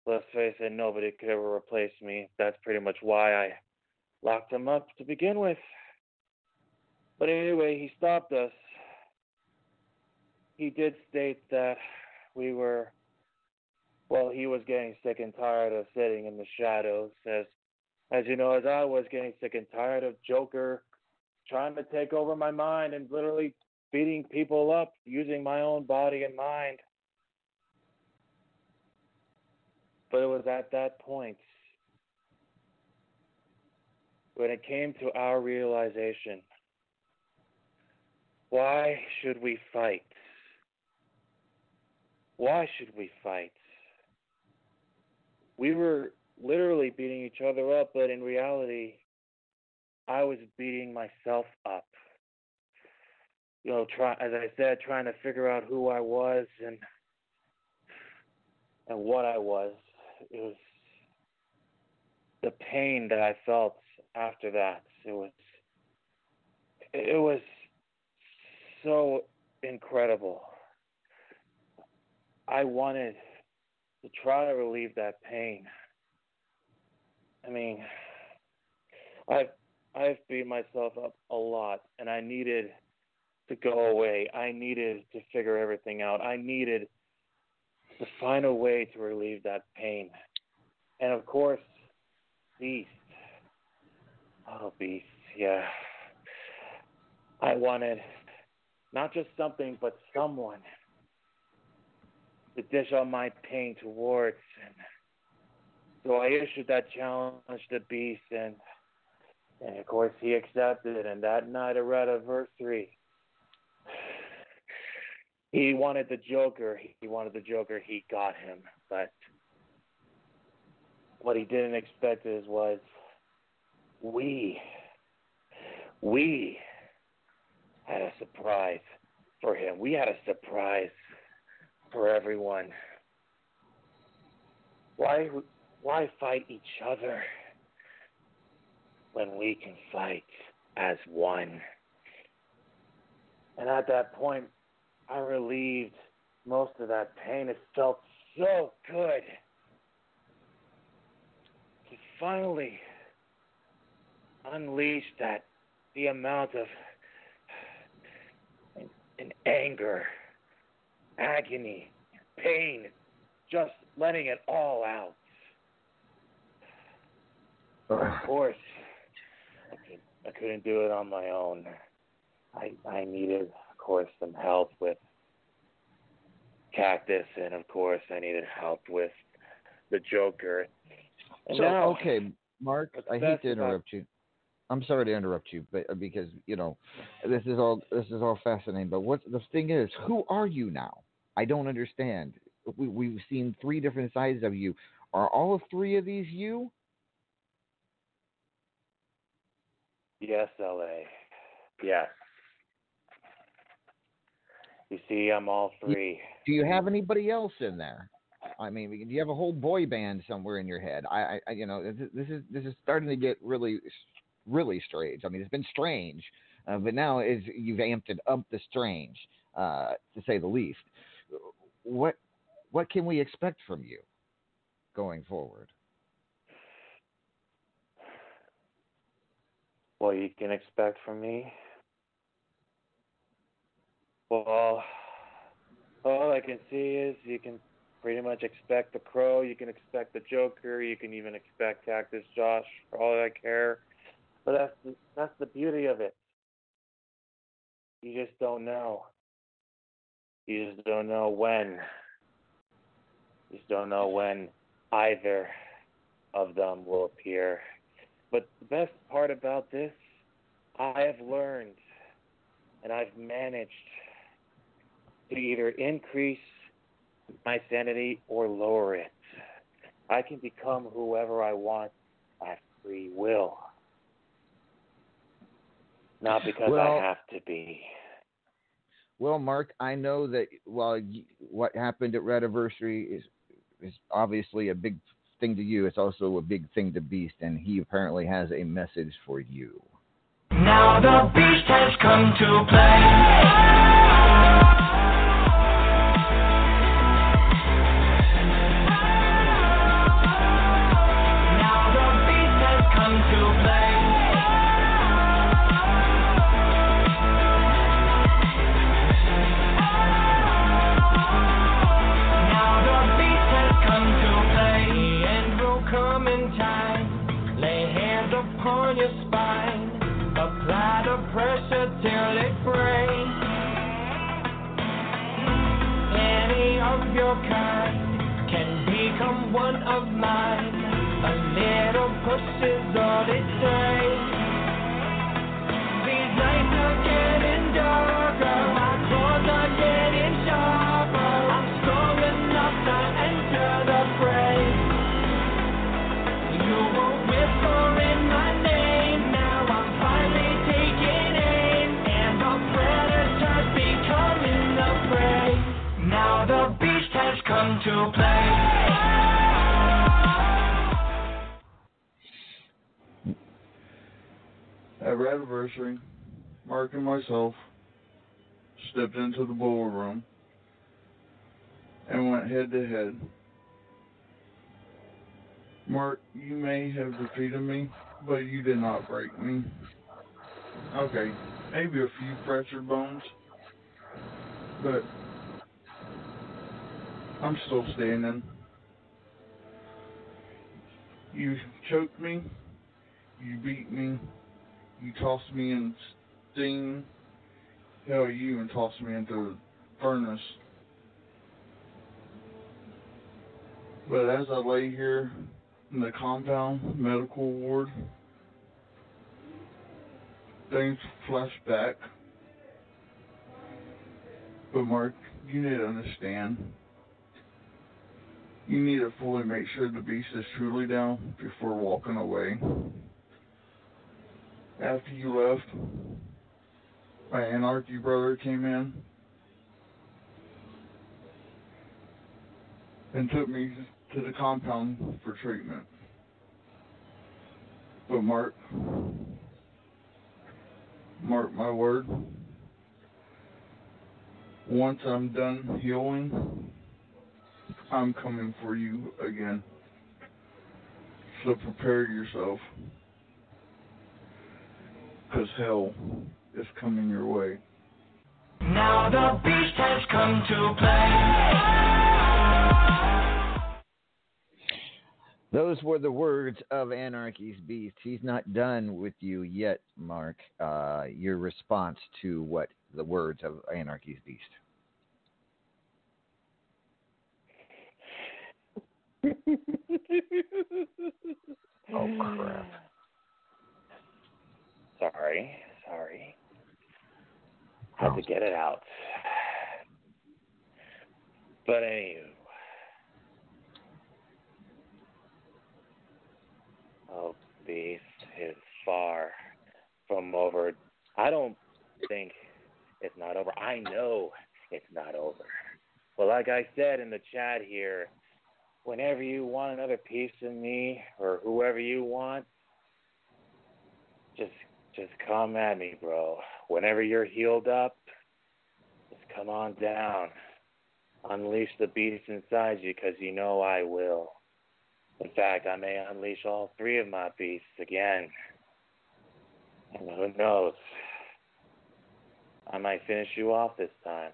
let's face it, nobody could ever replace me. That's pretty much why I locked him up to begin with. But anyway, he stopped us. He did state that we were, well, he was getting sick and tired of sitting in the shadows, as, as you know, as I was getting sick and tired of Joker trying to take over my mind and literally beating people up using my own body and mind. But it was at that point when it came to our realization, why should we fight? Why should we fight? We were literally beating each other up, but in reality, I was beating myself up. You know, try, as I said, trying to figure out who I was and and what I was. It was the pain that I felt after that. It was it was so incredible. I wanted to try to relieve that pain. I mean, I've I've beat myself up a lot, and I needed to go away. I needed to figure everything out. I needed to find a way to relieve that pain. And of course, Beast. Oh, Beast, yeah. I wanted not just something, but someone to dish out my pain towards. And so I issued that challenge to Beast, and, and of course he accepted. And that night I read a verse three. He wanted the Joker. He wanted the Joker. He got him. But what he didn't expect is was we, we had a surprise for him. We had a surprise for everyone. Why, why fight each other when we can fight as one? And at that point, I relieved most of that pain. It felt so good to finally unleash that, the amount of and, and anger, agony, pain, just letting it all out. Of course, I couldn't, I couldn't do it on my own. I, I needed, of course, some help with Cactus, and of course I needed help with the Joker. And so, now, okay, Mark, I hate to interrupt you. I'm sorry to interrupt you, but because you know, this is all this is all fascinating. But what the thing is, who are you now? I don't understand. We, we've seen three different sides of you. Are all three of these you? Yes, L A. Yes. You see, I'm all three. Do you have anybody else in there? I mean, do you have a whole boy band somewhere in your head? I, I you know, this is this is starting to get really, really strange. I mean, it's been strange, uh, but now is you've amped it up the strange, uh, to say the least. What, what can we expect from you going forward? What you can expect from me? Well, all I can see is you can pretty much expect the Crow, you can expect the Joker, you can even expect Cactus Josh, for all I care. But that's the, that's the beauty of it. You just don't know. You just don't know when. You just don't know when either of them will appear. But the best part about this, I have learned and I've managed to either increase my sanity or lower it. I can become whoever I want at free will. Not because well, I have to be. Well, Mark, I know that while you, what happened at Rediversary is is obviously a big thing to you, it's also a big thing to Beast, and he apparently has a message for you. Now the Beast has come to play. Mark and myself stepped into the ballroom and went head to head. Mark, you may have defeated me, but you did not break me. Okay, maybe a few fractured bones, but I'm still standing. You choked me, you beat me, you tossed me in steam. Hell, you even tossed me into the furnace. But as I lay here in the compound medical ward, things flashed back. But Mark, you need to understand. You need to fully make sure the Beast is truly down before walking away. After you left, my anarchy brother came in and took me to the compound for treatment. But Mark, mark my word, once I'm done healing, I'm coming for you again. So prepare yourself. Because hell is coming your way. Now the Beast has come to play. Those were the words of Anarchy's Beast. He's not done with you yet, Mark. Uh, your response to what the words of Anarchy's Beast. Oh, crap. Sorry. Sorry. Had to get it out. But anywho. Oh, Beast is far from over. I don't think it's not over. I know it's not over. Well, like I said in the chat here, whenever you want another piece of me or whoever you want, just just come at me, bro. Whenever you're healed up, just come on down. Unleash the beast inside you, because you know I will. In fact, I may unleash all three of my beasts again. And who knows? I might finish you off this time.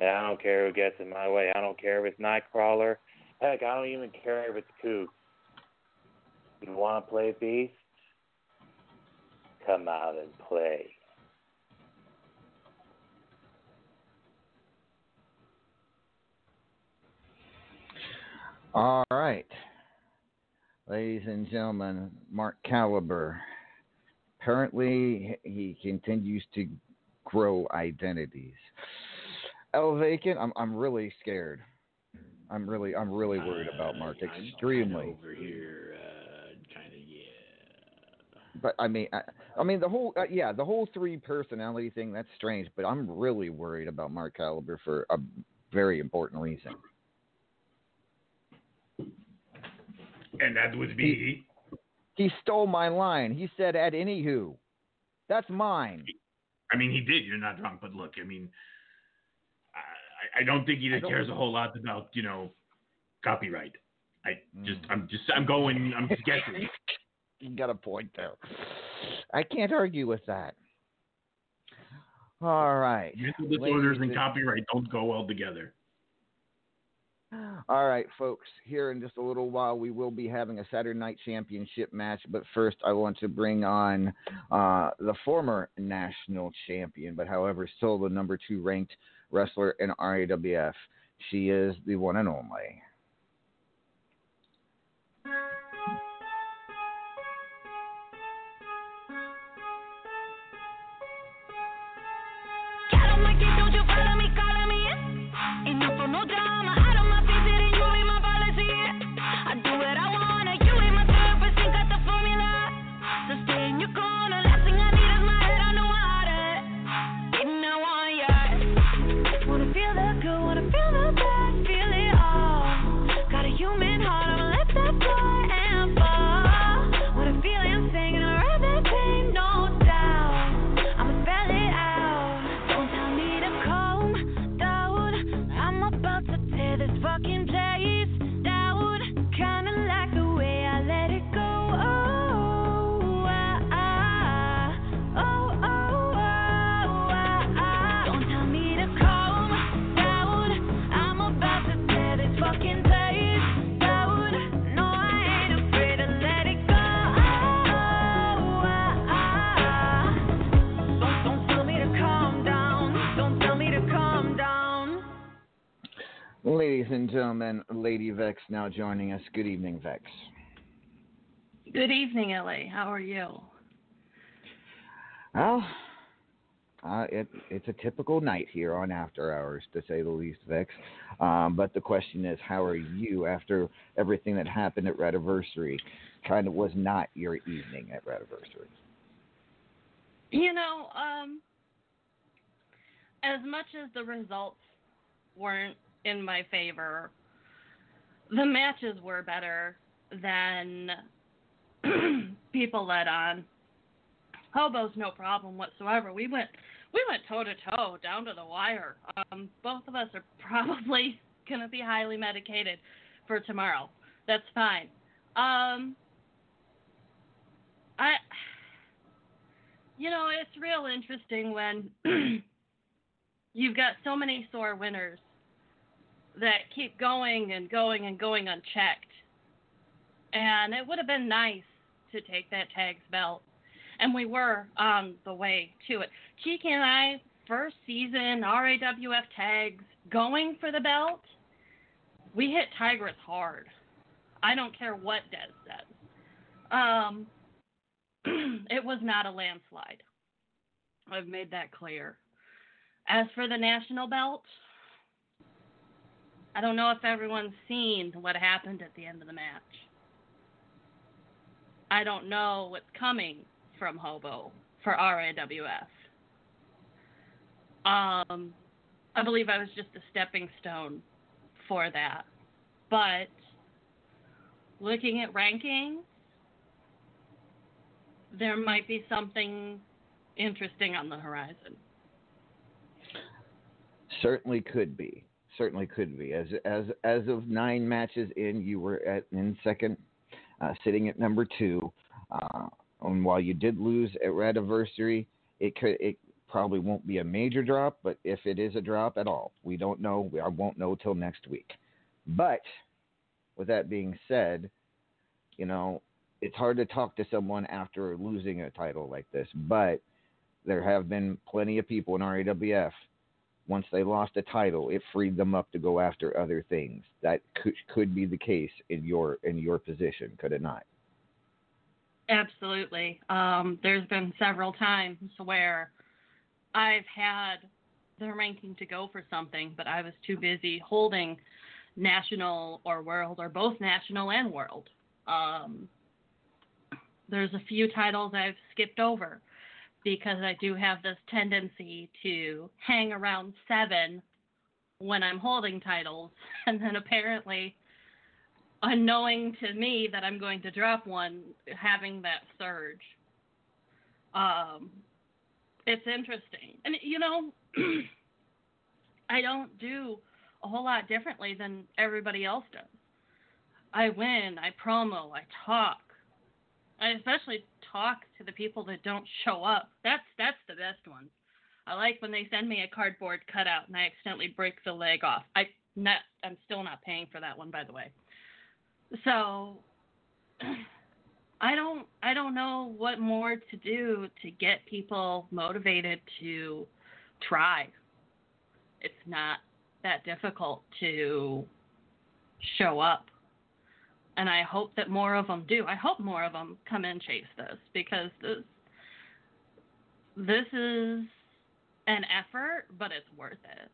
And I don't care who gets in my way. I don't care if it's Nightcrawler. Heck, I don't even care if it's Cougar. You want to play Beast? Come out and play. All right. Ladies and gentlemen, Mark Caliber. Apparently, he continues to grow identities. Elvacan, I'm I'm really scared. I'm really I'm really worried about Mark. Uh, Extremely. I'm over here, uh, kind of yeah. But I mean, I, I mean the whole uh, yeah the whole three personality thing, that's strange. But I'm really worried about Mark Caliber for a very important reason. And that would be he, he stole my line. He said, "At anywho," that's mine. I mean, he did. You're not wrong. But look, I mean. I don't think he just cares a whole lot about, you know, copyright. I just, mm. I'm just, I'm going, I'm just guessing. You got a point there. I can't argue with that. All right. Mental disorders and copyright don't go well together. All right, folks. Here in just a little while, we will be having a Saturday Night Championship match. But first, I want to bring on uh, the former national champion, but however, still the number two ranked wrestler in R A W F. She is the one and only. Ladies and gentlemen, Lady Vex now joining us. Good evening, Vex. Good evening, Ellie. How are you? Well, uh, it, it's a typical night here on After Hours, to say the least, Vex. Um, but the question is, how are you after everything that happened at Rediversary? Kind of was not your evening at Rediversary. You know, um, as much as the results weren't in my favor, the matches were better than people let on. Hobo's no problem whatsoever. We went we went toe to toe, down to the wire. Um, both of us are probably gonna be highly medicated for tomorrow. That's fine. Um, I, you know, it's real interesting when you've got so many sore winners that keep going and going and going unchecked. And it would have been nice to take that tags belt. And we were on the way to it. Chiqui and I, first season, R A W F tags, going for the belt. we hit Tigress hard. I don't care what Dez says. Um, it was not a landslide. I've made that clear. As for the national belt, I don't know if everyone's seen what happened at the end of the match. I don't know what's coming from Hobo for R A W F. Um, I believe I was just a stepping stone for that. But looking at rankings, there might be something interesting on the horizon. Certainly could be. Certainly could be. As as as of nine matches in, you were at in second, uh, sitting at number two. Uh, and while you did lose at Radiversary, it could it probably won't be a major drop, but if it is a drop at all, we don't know. We, I won't know till next week. But with that being said, you know, it's hard to talk to someone after losing a title like this. But there have been plenty of people in R A W F. Once they lost a title, it freed them up to go after other things. That could, could be the case in your in your position, could it not? Absolutely. Um, there's been several times where I've had the ranking to go for something, but I was too busy holding national or world or both national and world. Um, there's a few titles I've skipped over, because I do have this tendency to hang around seven when I'm holding titles. And then apparently, unknowing to me that I'm going to drop one, having that surge. Um, it's interesting. And, you know, I don't do a whole lot differently than everybody else does. I win, I promo, I talk. I especially talk to the people that don't show up. That's that's the best one. I like when they send me a cardboard cutout and I accidentally break the leg off. I not, I'm still not paying for that one, by the way. So I don't I don't know what more to do to get people motivated to try. It's not that difficult to show up. And I hope that more of them do. I hope more of them come and chase this, because this this is an effort, but it's worth it.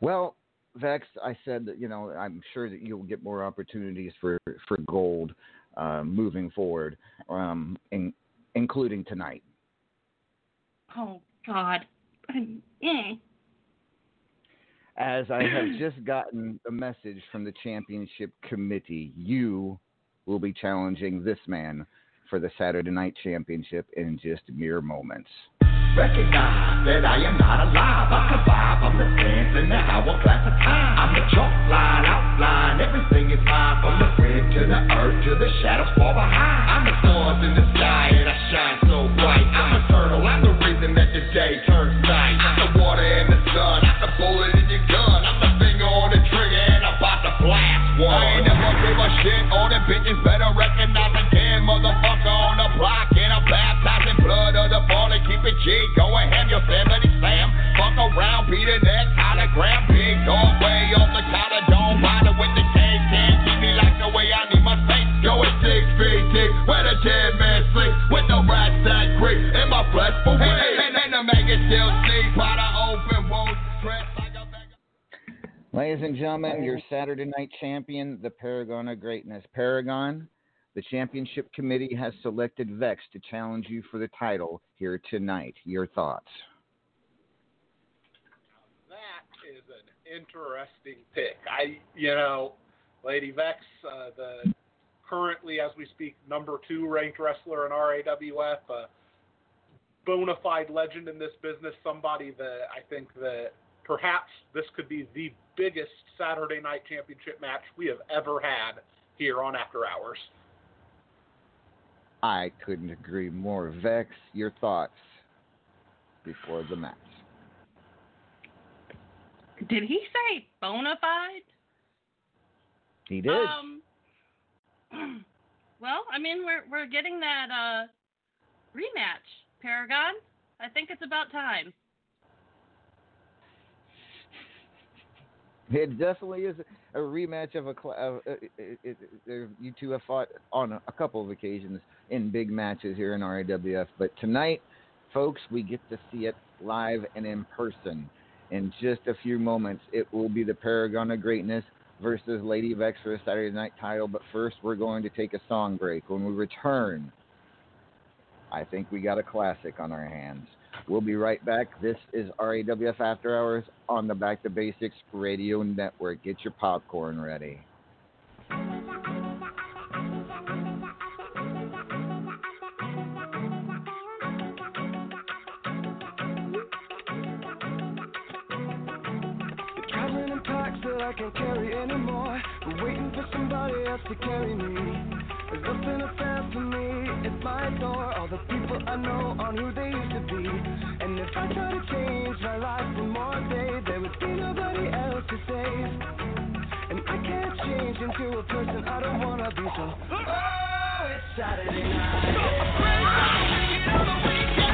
Well, Vex, I said that, you know, I'm sure that you'll get more opportunities for, for gold uh, moving forward, um, in, including tonight. Oh, God. Mm. As I have just gotten a message from the championship committee, you will be challenging this man for the Saturday night championship in just mere moments. Recognize that I am not alive. I survive. I'm the sands in the hourglass of time. I'm the chalk line, outline. Everything is mine. From the red to the earth to the shadows far behind. I'm the stars in the sky and I shine so bright. I'm eternal. I'm the reason that this day turns night. I'm the water and the sun. I'm the bullet. I ain't never give a shit. All the bitches better recognize a damn motherfucker on the block. And I'm baptized in blood of the fallen. Keep it G. Go and have your family slam. Fuck around, beat the next hologram. Big dog way off the collar. Don't bother with the cake. Can't keep me like the way I need my face. Going six feet thick. Where the dead man sleep. With the rats that creep. In my flesh for hey, hey, hey, and the make it still sleep. By the open wounds. Ladies and gentlemen, your Saturday night champion, the Paragon of Greatness. Paragon, the championship committee has selected Vex to challenge you for the title here tonight. Your thoughts? That is an interesting pick. I, you know, Lady Vex, uh, the currently, as we speak, number two ranked wrestler in R A W F, a bona fide legend in this business, somebody that I think that perhaps this could be the biggest Saturday night championship match we have ever had here on After Hours. I couldn't agree more. Vex, your thoughts before the match. Did he say bona fide? He did. Um, well, I mean, we're we're getting that uh, rematch, Paragon. I think it's about time. It definitely is a rematch of a. Of, uh, it, it, it, you two have fought on a, a couple of occasions in big matches here in R A W F, but tonight, folks, we get to see it live and in person. In just a few moments, it will be the Paragon of Greatness versus Lady Vex for the Saturday Night Title. But first, we're going to take a song break. When we return, I think we got a classic on our hands. We'll be right back. This is R A W F After Hours on the Back to Basics Radio Network. Get your popcorn ready. I can't carry anymore. I'm waiting for somebody else to carry me. There's nothing offense to me. It's my door. All the people I know aren't who they used to be. And if I try to change my life one more day, there would be nobody else to save. And I can't change into a person I don't want to be. So, oh, it's Saturday night. Get on the weekend.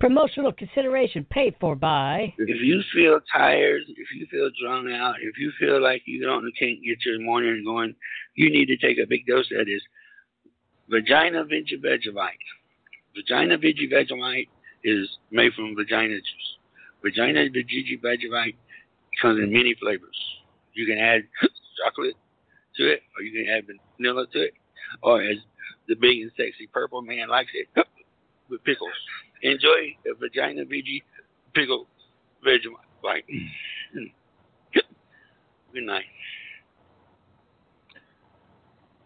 Promotional consideration paid for by... If you feel tired, if you feel drunk out, if you feel like you don't can't get your morning going, you need to take a big dose of this. Vagina Veggie Vegemite. Vagina Veggie Vegemite is made from vagina juice. Vagina Veggie Vegemite comes in many flavors. You can add chocolate to it, or you can add vanilla to it, or as the big and sexy purple man likes it, with pickles. Enjoy the Vagina Veggie Pickle Vegemite. Like, good night.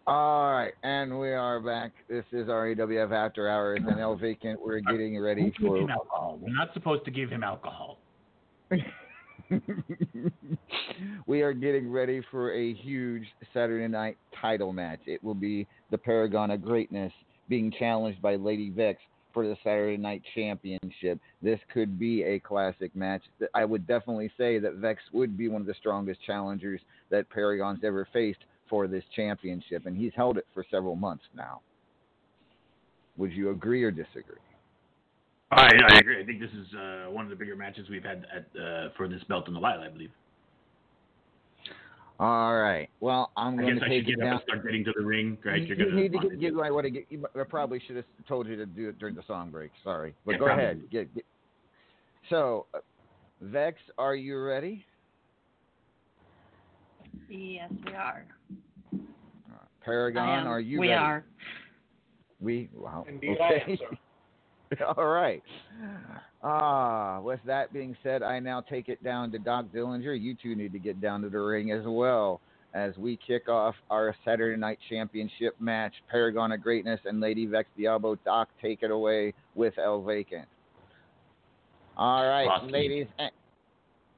All right, and we are back. This is R A W F After Hours, and Elvacan, we're getting ready for... We're not supposed to give him alcohol. We are getting ready for a huge Saturday night title match. It will be the Paragon of Greatness being challenged by Lady Vex for the Saturday Night Championship. This could be a classic match. I would definitely say that Vex would be one of the strongest challengers that Paragon's ever faced for this championship, and he's held it for several months now. Would you agree or disagree? I, I agree. I think this is uh, one of the bigger matches we've had at, uh, for this belt in a while, I believe. All right. Well, I'm going to take I should it get down. Up and start getting to the ring. Right? You, You're you need to get, get I, want to get, I probably should have told you to do it during the song break. Sorry. But yeah, go probably. ahead. Get, get. So, Vex, are you ready? Yes, we are. Uh, Paragon, are you we ready? We are. We wow. Indeed, okay. I am, sir. All right. Ah, with that being said, I now take it down to Doc Dillinger. You two need to get down to the ring as well as we kick off our Saturday Night Championship match, Paragon of Greatness and Lady Vex Diablo. Doc, take it away with Elvacan. All right, Rocky. ladies and,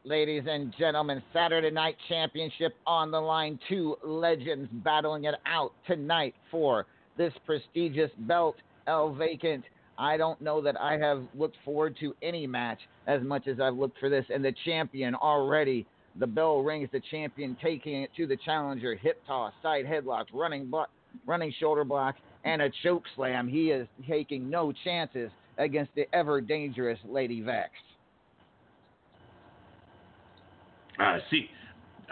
ladies and gentlemen, Saturday Night Championship on the line. Two legends battling it out tonight for this prestigious belt. Elvacan, I don't know that I have looked forward to any match as much as I've looked for this. And the champion already, the bell rings, the champion taking it to the challenger. Hip toss, side headlock, running block, running shoulder block, and a choke slam. He is taking no chances against the ever-dangerous Lady Vex. Uh, see,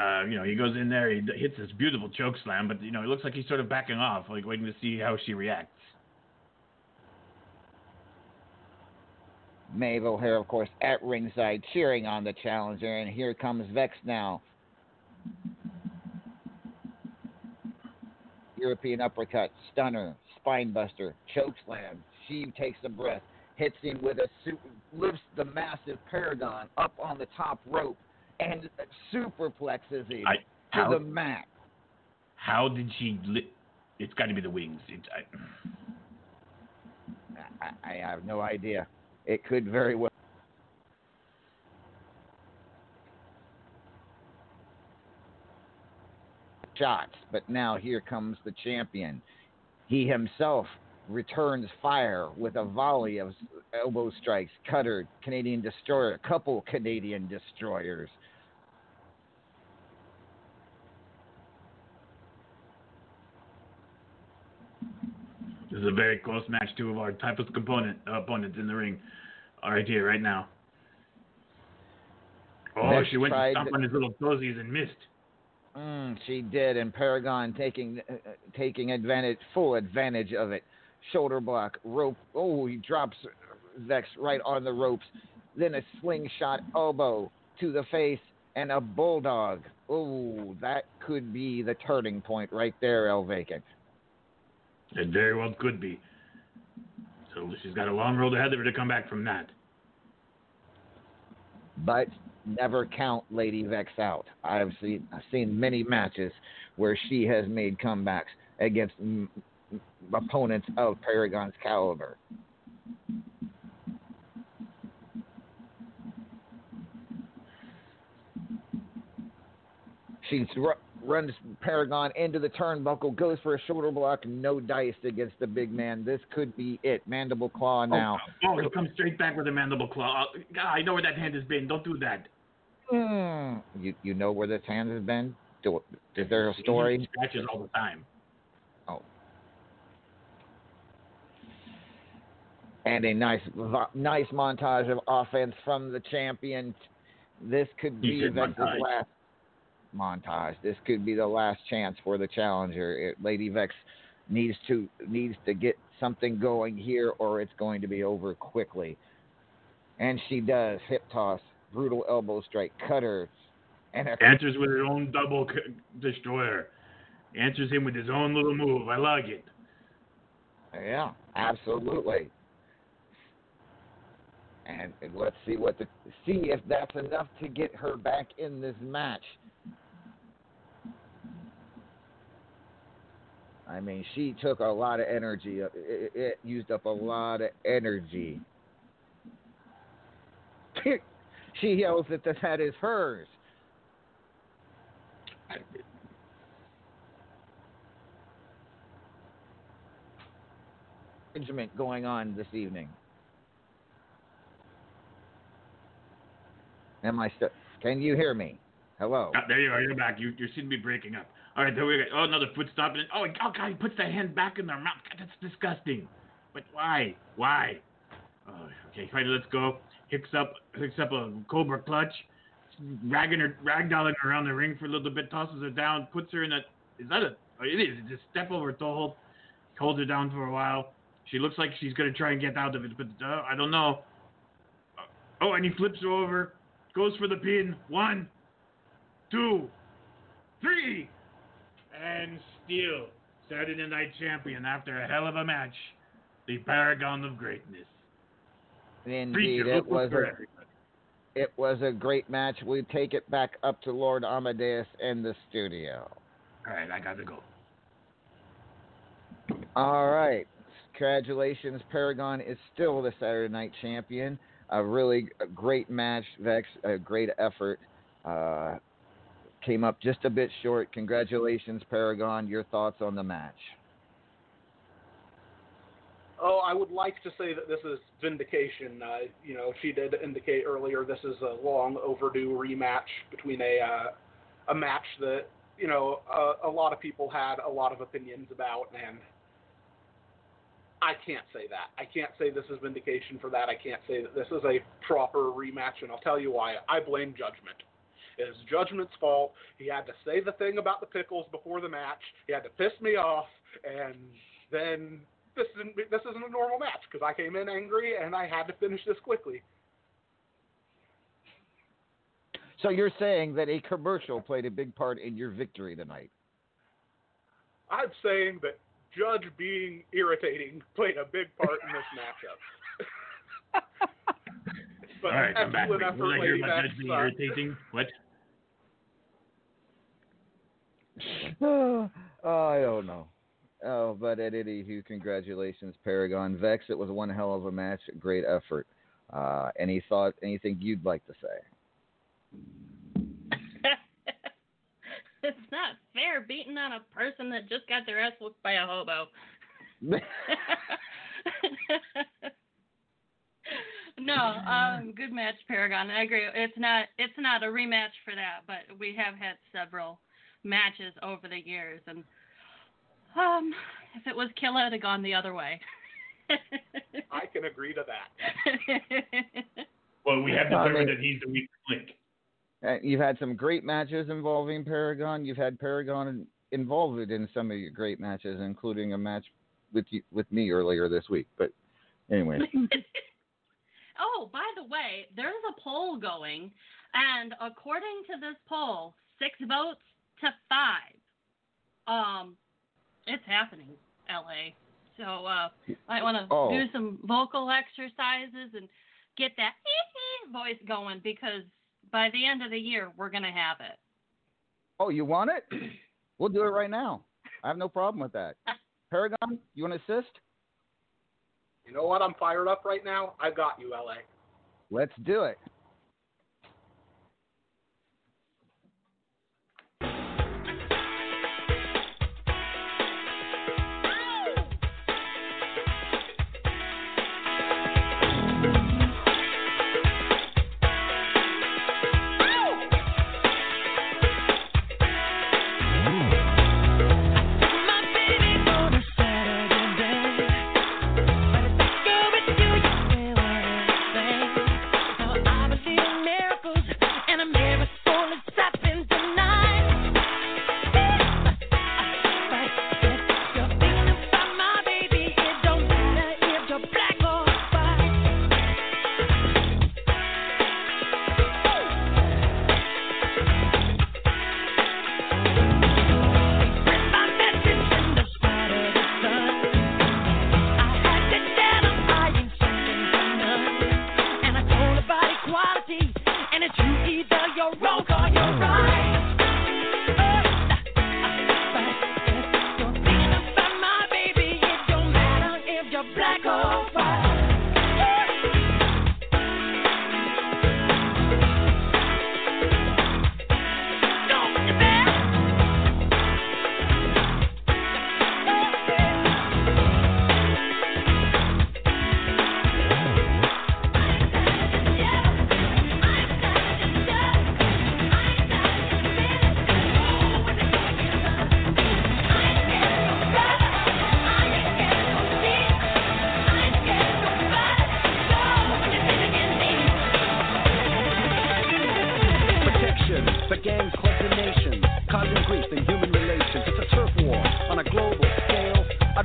uh, you know, he goes in there, he hits this beautiful choke slam, but, you know, it looks like he's sort of backing off, like waiting to see how she reacts. Maeve O'Hare, of course, at ringside, cheering on the challenger, and here comes Vex now. European uppercut, stunner, spine buster, chokeslam. She takes a breath, hits him with a super, lifts the massive Paragon up on the top rope, and superplexes him I, how, to the mat. How did she? Li- it's got to be the wings. It, I... I, I have no idea. It could very well. Shots, but now here comes the champion. He himself returns fire with a volley of elbow strikes, cutter, Canadian destroyer, a couple Canadian destroyers. This is a very close match. Two of our toughest component uh, opponents in the ring are right here, right now. Oh, Vex she went to stomp to... on his little toesies and missed. Mm, she did, and Paragon taking uh, taking advantage, full advantage of it. Shoulder block, rope. Oh, he drops Vex right on the ropes. Then a slingshot elbow to the face and a bulldog. Oh, that could be the turning point right there, Elvacan. It very well could be. So she's got a long road ahead of her to come back from that. But never count Lady Vex out. I've seen I've seen many matches where she has made comebacks against m- m- opponents of Paragon's caliber. She's r- runs Paragon into the turnbuckle, goes for a shoulder block, no diced against the big man. This could be it. Mandible claw now. Oh, oh, he comes straight back with a mandible claw. Oh, God, I know where that hand has been. Don't do that. Mm. You you know where this hand has been? Do, is there a story? He scratches all the time. Oh. And a nice nice montage of offense from the champion. This could be Vex's last montage. This could be the last chance for the challenger. It, Lady Vex needs to needs to get something going here, or it's going to be over quickly. And she does. Hip toss, brutal elbow strike, cutter, and a- answers with her own double destroyer. Answers him with his own little move. I like it. Yeah, absolutely. And, and let's see what the see if that's enough to get her back in this match. I mean, she took a lot of energy. It, it used up a lot of energy. She yells that the hat is hers. Judgment going on this evening. Am I still? Can you hear me? Hello. Oh, there you are. You're back. You you seem to be breaking up. All right, there we go. Oh, another foot stomping. Oh, oh, God, he puts that hand back in their mouth. God, that's disgusting. But why? Why? Oh, okay, finally, let's go. Hicks up, hicks up a cobra clutch, ragging her, ragdolling her around the ring for a little bit, tosses her down, puts her in a. Is that a? Oh, it is. Just step over toehold, holds her down for a while. She looks like she's gonna try and get out of it, but uh, I don't know. Oh, and he flips her over, goes for the pin. One, two, three. And still, Saturday Night Champion after a hell of a match, the Paragon of Greatness. Indeed, it was, a, it was a great match. We take it back up to Lord Amadeus in the studio. All right, I got to go. All right. Congratulations. Paragon is still the Saturday Night Champion. A really great match, Vex, a great effort. Uh Came up just a bit short. Congratulations, Paragon. Your thoughts on the match? Oh, I would like to say that this is vindication. Uh, you know, she did indicate earlier this is a long overdue rematch between a uh, a match that, you know, uh, a lot of people had a lot of opinions about, and I can't say that. I can't say this is vindication for that. I can't say that this is a proper rematch, and I'll tell you why. I blame Judgment. It is Judgment's fault. He had to say the thing about the pickles before the match. He had to piss me off, and then this isn't, this isn't a normal match because I came in angry and I had to finish this quickly. So you're saying that a commercial played a big part in your victory tonight? I'm saying that Judge being irritating played a big part in this matchup. But all right, I'm back. Wait, will I hear about Judge being irritating? What? oh, I don't know. Oh, but at anywho, congratulations, Paragon. Vex, it was one hell of a match. Great effort. Uh, any thought, anything you'd like to say? It's not fair beating on a person that just got their ass whooped by a hobo. No, um, good match, Paragon. I agree. It's not it's not a rematch for that, but we have had several matches over the years, and um, if it was Killa, it'd have gone the other way. I can agree to that. Well, we have determined that he's the weaker link. You've had some great matches involving Paragon. You've had Paragon involved in some of your great matches, including a match with you, with me earlier this week. But anyway. Oh, by the way, there's a poll going, and according to this poll, six votes to five. Um, it's happening, L A. So uh, might want to oh. do some vocal exercises and get that voice going, because by the end of the year, we're going to have it. Oh, you want it? We'll do it right now. I have no problem with that. Paragon, you want to assist? You know what? I'm fired up right now. I've got you, L A. Let's do it. I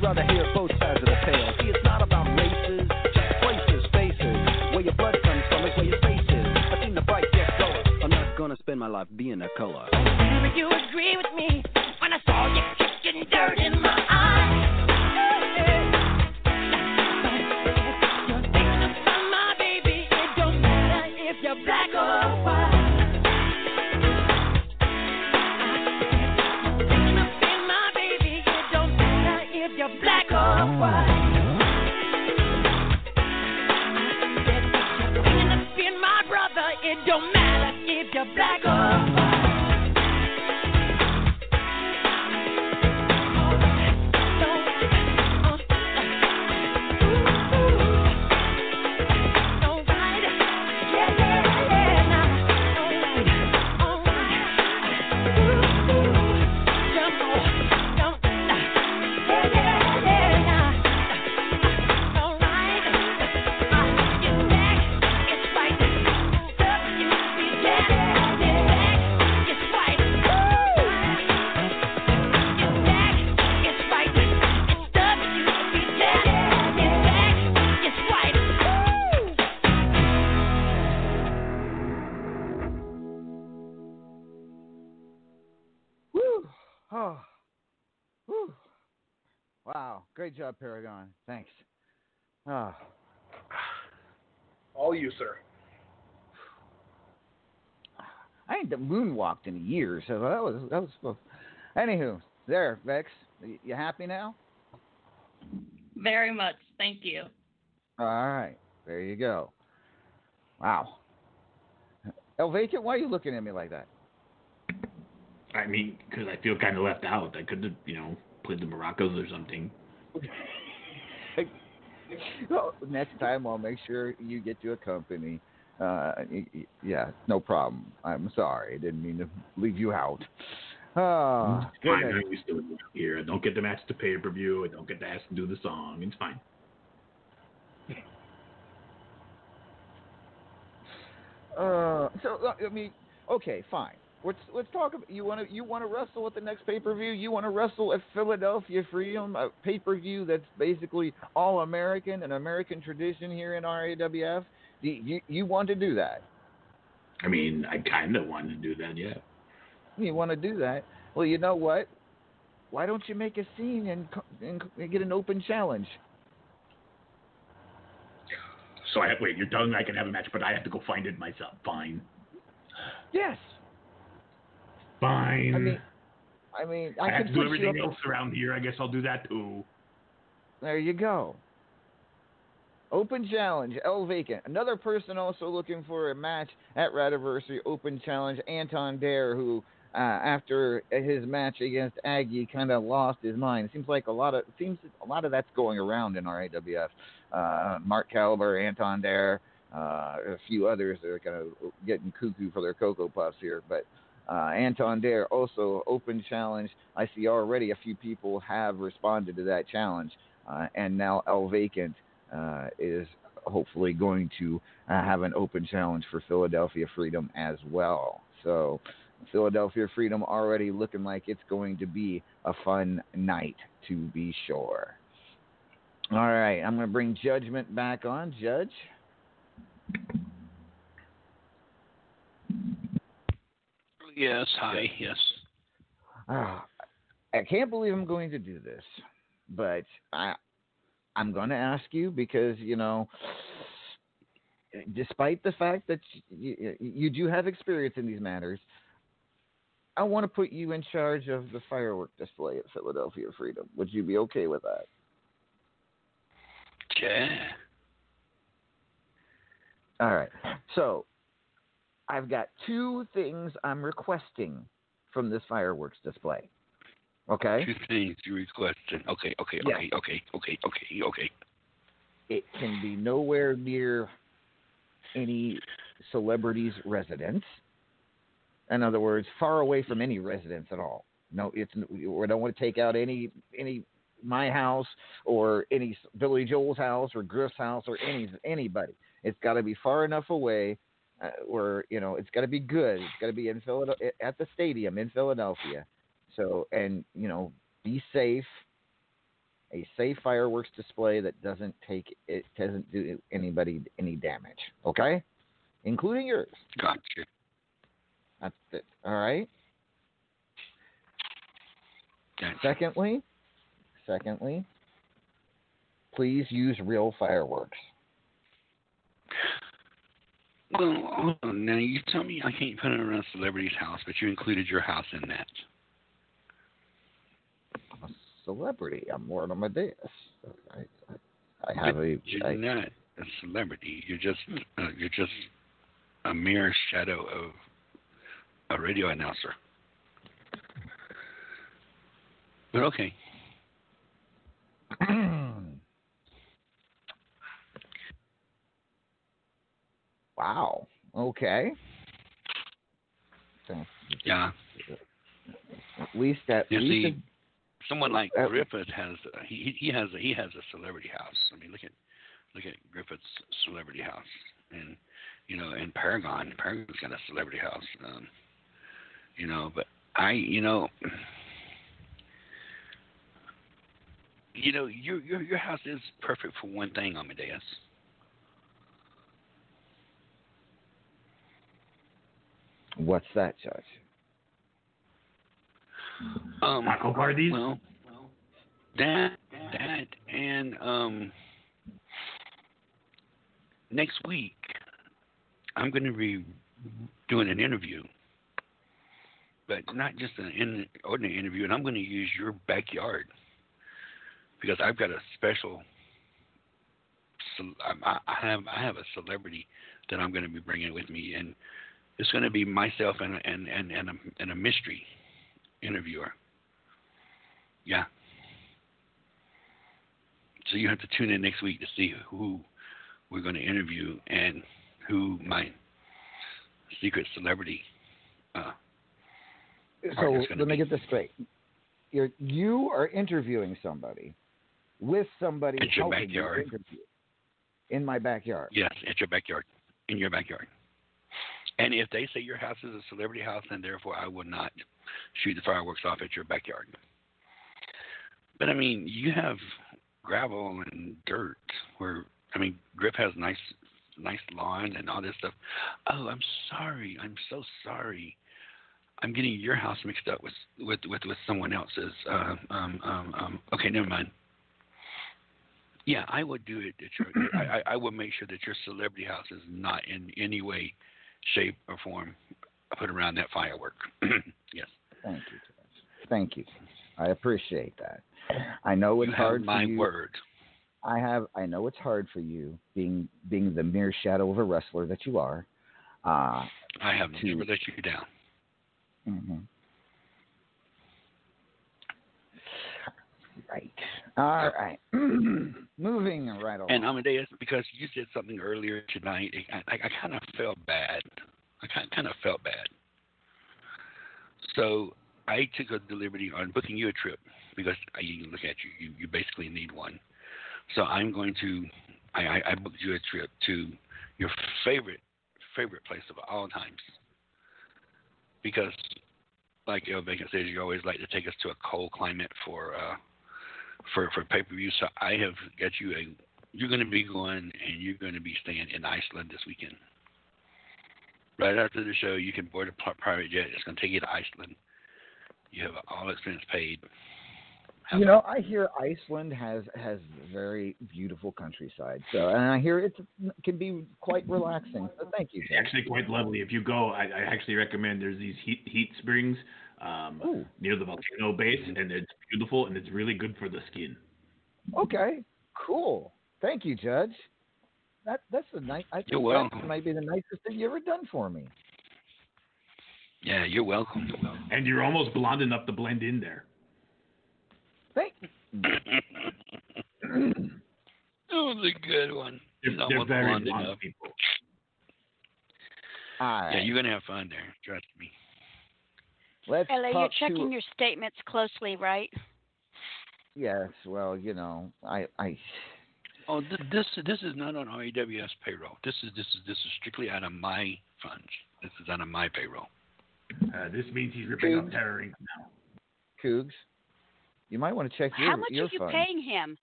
I'd rather hear both sides of the tale. See, it's not about races, just places, faces. Where your blood comes from is where your face is. I've seen the bright get duller. I'm not gonna spend my life being a color. Would you agree with me when I saw you kicking dirt in my eyes? Great job, Paragon. Thanks. Oh. All you, sir. I ain't moonwalked in years, so that was that was. Anywho, there, Vex. You happy now? Very much, thank you. All right, there you go. Wow, Elvacan, why are you looking at me like that? I mean, because I feel kind of left out. I could have, you know, played the maracas or something. Well, next time I'll make sure you get to accompany. Uh, yeah, no problem. I'm sorry, I didn't mean to leave you out. Oh, it's fine. I'm used to it here. I don't get to match the pay per view. I don't get to ask to do the song. It's fine. Uh, so I mean, okay, fine. Let's let's talk about you want to you want to wrestle at the next pay per view. You want to wrestle at Philadelphia Freedom, a pay per view that's basically all American, an American tradition here in R A W F. Do you you want to do that? I mean, I kind of want to do that, yeah. You want to do that? Well, you know what? Why don't you make a scene and, and get an open challenge? So I have, wait, you're telling me I can have a match, but I have to go find it myself? Fine. Yes. Fine. I mean, I mean, I, I have can to do everything else to... around here. I guess I'll do that too. There you go. Open challenge, Elvacan. Another person also looking for a match at Radiversary. Open challenge, Anton Dare, who uh, after his match against Aggie kind of lost his mind. It seems like a lot of seems a lot of that's going around in R A W F. Uh, Mark Caliber, Anton Dare, uh, a few others that are kind of getting cuckoo for their Cocoa Puffs here, but. Uh, Anton Dare, also open challenge. I see already a few people have responded to that challenge. Uh, and now Elvacan uh, is hopefully going to uh, have an open challenge for Philadelphia Freedom as well. So Philadelphia Freedom already looking like it's going to be a fun night, to be sure. All right, I'm going to bring Judgment back on. Judge? Yes, hi, yes. Oh, I can't believe I'm going to do this, but I, I'm going to ask you because, you know, despite the fact that you, you do have experience in these matters, I want to put you in charge of the firework display at Philadelphia Freedom. Would you be okay with that? Okay. All right, so... I've got two things I'm requesting from this fireworks display. Okay? Two things you're requesting. Okay, okay, yeah. okay, okay, okay, okay, okay. It can be nowhere near any celebrity's residence. In other words, far away from any residence at all. No, it's we don't want to take out any any my house or any Billy Joel's house or Griff's house or any anybody. It's got to be far enough away. Uh, or, you know, it's got to be good. It's got to be in Philadelphia, at the stadium in Philadelphia. So, and, you know, be safe. a safe fireworks display that doesn't take it doesn't do anybody any damage. Okay, including yours. Gotcha. That's it. All right. Gotcha. Secondly, secondly, please use real fireworks. Well, hold on. Now you tell me I can't put it around a celebrity's house, but you included your house in that. I'm a celebrity. I'm Lord Amadeus. I, I, I have a. You're I, not a celebrity. You're just uh, you're just a mere shadow of a radio announcer. But okay. Wow. Okay. Yeah. At least that. Yeah, least see, a, someone like uh, Griffith has a, he he has a, he has a celebrity house. I mean, look at look at Griffith's celebrity house, and you know, and Paragon Paragon's got a celebrity house. Um, you know, but I you know, you know your your your house is perfect for one thing, Amadeus. What's that, Judge? Um, Taco parties? Well, that, that, and um, next week, I'm going to be doing an interview, but not just an ordinary interview, and I'm going to use your backyard because I've got a special. I have I have a celebrity that I'm going to be bringing with me, and it's going to be myself and and and and a, and a mystery interviewer. Yeah. So you have to tune in next week to see who we're going to interview and who my secret celebrity. Uh, so let be. me get this straight. You're, you are interviewing somebody with somebody in your backyard. You in my backyard. Yes, at your backyard. In your backyard. And if they say your house is a celebrity house, then therefore I will not shoot the fireworks off at your backyard. But, I mean, you have gravel and dirt where, I mean, Griff has nice nice lawn and all this stuff. Oh, I'm sorry. I'm so sorry. I'm getting your house mixed up with, with, with, with someone else's. Uh, um, um, um, okay, never mind. Yeah, I would do it at your, I, I will make sure that your celebrity house is not in any way shape or form put around that firework. Yes. Thank you, Judge. Thank you. I appreciate that. I know it's you hard. Have my for you. word. I have. I know it's hard for you, being being the mere shadow of a wrestler that you are. Uh, I have to, never let you down. Mm-hmm. Right. All right. Moving right along. And Amadeus, because you said something earlier tonight, I, I, I kind of felt bad. I kind of felt bad. So I took a liberty on booking you a trip because I can look at you, you. You basically need one. So I'm going to. I, I, I booked you a trip to your favorite favorite place of all times because, like Elvacan says, you always like to take us to a cold climate for. Uh, For for pay per view, so I have got you a. You're going to be going and you're going to be staying in Iceland this weekend. Right after the show, you can board a private jet. It's going to take you to Iceland. You have all expense paid. Have you know, I hear Iceland has has very beautiful countryside. So, and I hear it can be quite relaxing. So thank you. It's actually quite lovely. If you go, I, I actually recommend. There's these heat heat springs. Um, near the volcano base, and it's beautiful, and it's really good for the skin. Okay, cool. Thank you, Judge. That that's the nice. I think that might be the nicest thing you ever done for me. Yeah, you're welcome. You're welcome. And you're almost blonde enough to blend in there. Thank. That was a good one. They're, they're very blonde, blonde enough. people. All right. Yeah, you're gonna have fun there. Trust me. Let's L A, you're checking to... your statements closely, right? Yes. Well, you know, I. I... Oh, th- this this is not on R E W S payroll. This is this is this is strictly out of my funds. This is out of my payroll. Uh, this means he's ripping Cougs. up terror now. Cougs, You might want to check your How much your are you fund. paying him?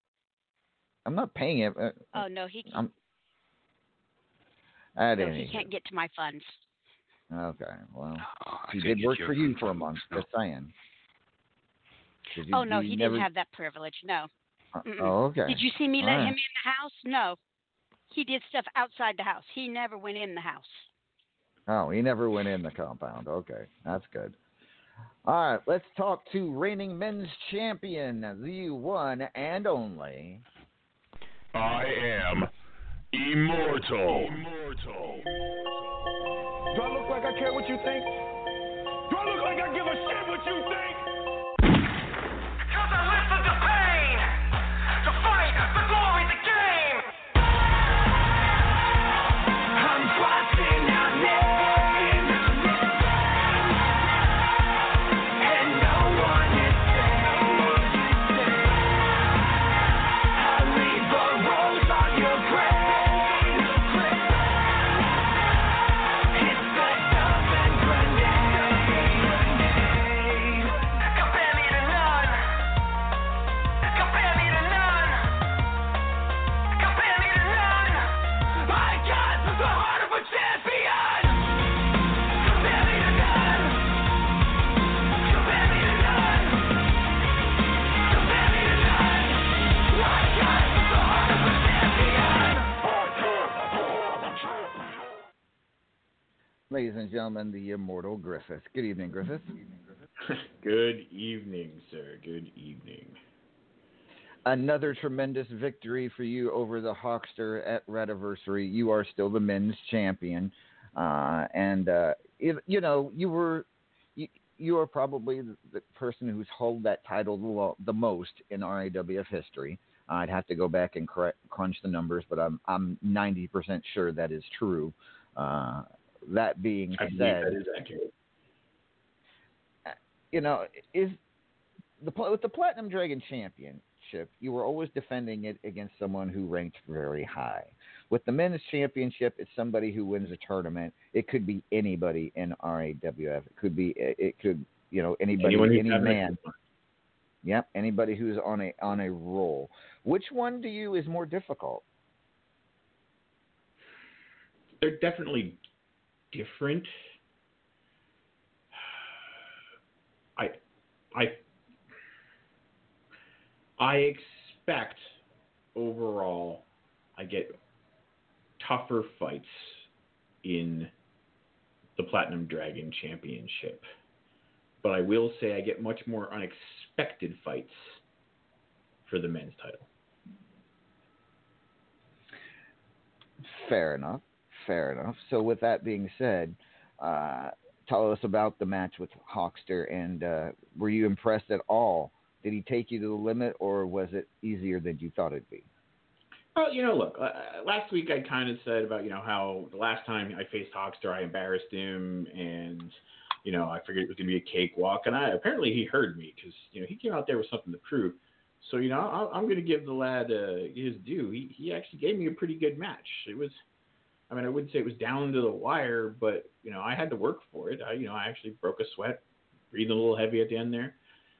I'm not paying him. Uh, oh, no, he can't. No, he can't get to my funds. Okay, well, oh, he did work for you for a month, just saying. You, oh, no, he never... didn't have that privilege, no. Uh, oh, okay. Did you see me All let right. him in the house? No. He did stuff outside the house. He never went in the house. Oh, he never went in the compound. Okay, that's good. All right, let's talk to reigning men's champion, the one and only. I am immortal. Immortal. Do I look like I care what you think? Do I look like I give a shit what you think? Because I live for the pain, the fight, the glory, the game. I'm boxing, I'm living, and no one is safe. I leave the rose on your grave. It's the dove and grenade. Compare me to none. Compare me to none. Compare me to none. I got the heart of a champion. Compare me to none. Compare me to none. Compare me to none. I got the heart of a champion. Ladies and gentlemen, the immortal Griffith. Good evening, Griffith. Good evening, sir. Good evening. Another tremendous victory for you over the Hawkster at Rediversary. You are still the men's champion, uh, and uh, if, you know you were you, you are probably the person who's held that title the, lo- the most in R A W F history. I'd have to go back and correct, crunch the numbers, but I'm I'm ninety percent sure that is true. Uh, that being I think said, that is accurate. You know, is the with the Platinum Dragon Championship, you were always defending it against someone who ranked very high. With the Men's Championship, it's somebody who wins a tournament. It could be anybody in R A W F. It could be it could you know anybody, Anyone any man. Yep, anybody who's on a on a roll. Which one to you is more difficult? They're definitely different. I, I, I expect overall I get tougher fights in the Platinum Dragon Championship, but I will say I get much more unexpected fights for the men's title. Fair enough. Fair enough. So with that being said, uh, tell us about the match with Hawkster, and uh, were you impressed at all? Did he take you to the limit, or was it easier than you thought it'd be? Well, you know, look, uh, last week I kind of said about, you know, how the last time I faced Hawkster, I embarrassed him, and, you know, I figured it was going to be a cakewalk, and I apparently he heard me because, you know, he came out there with something to prove. So, you know, I, I'm going to give the lad uh, his due. He, he actually gave me a pretty good match. It was... I mean, I wouldn't say it was down to the wire, but, you know, I had to work for it. I, you know, I actually broke a sweat, breathing a little heavy at the end there.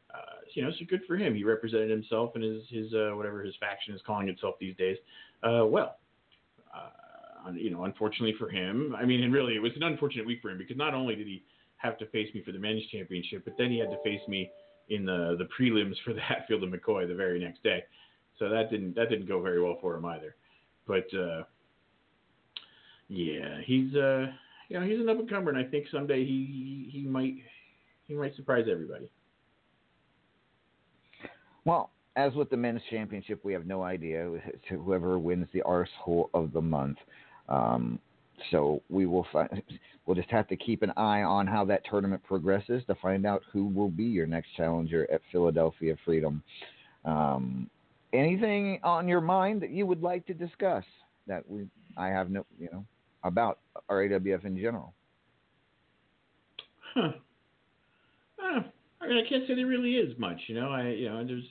Uh, you know, so good for him. He represented himself and his, his uh, whatever his faction is calling itself these days. Uh, well, uh, you know, unfortunately for him, I mean, and really it was an unfortunate week for him because not only did he have to face me for the men's championship, but then he had to face me in the, the prelims for the Hatfield and McCoy the very next day. So that didn't, that didn't go very well for him either. But, uh, yeah, he's uh, you know, he's an up and comer, and I think someday he, he he might he might surprise everybody. Well, as with the men's championship, we have no idea. It's whoever wins the arsehole of the month, um, so we will find. We'll just have to keep an eye on how that tournament progresses to find out who will be your next challenger at Philadelphia Freedom. Um, anything on your mind that you would like to discuss that we I have no you know. about R A W F in general. Huh. Uh, I mean, I can't say there really is much, you know. I, you know, there's.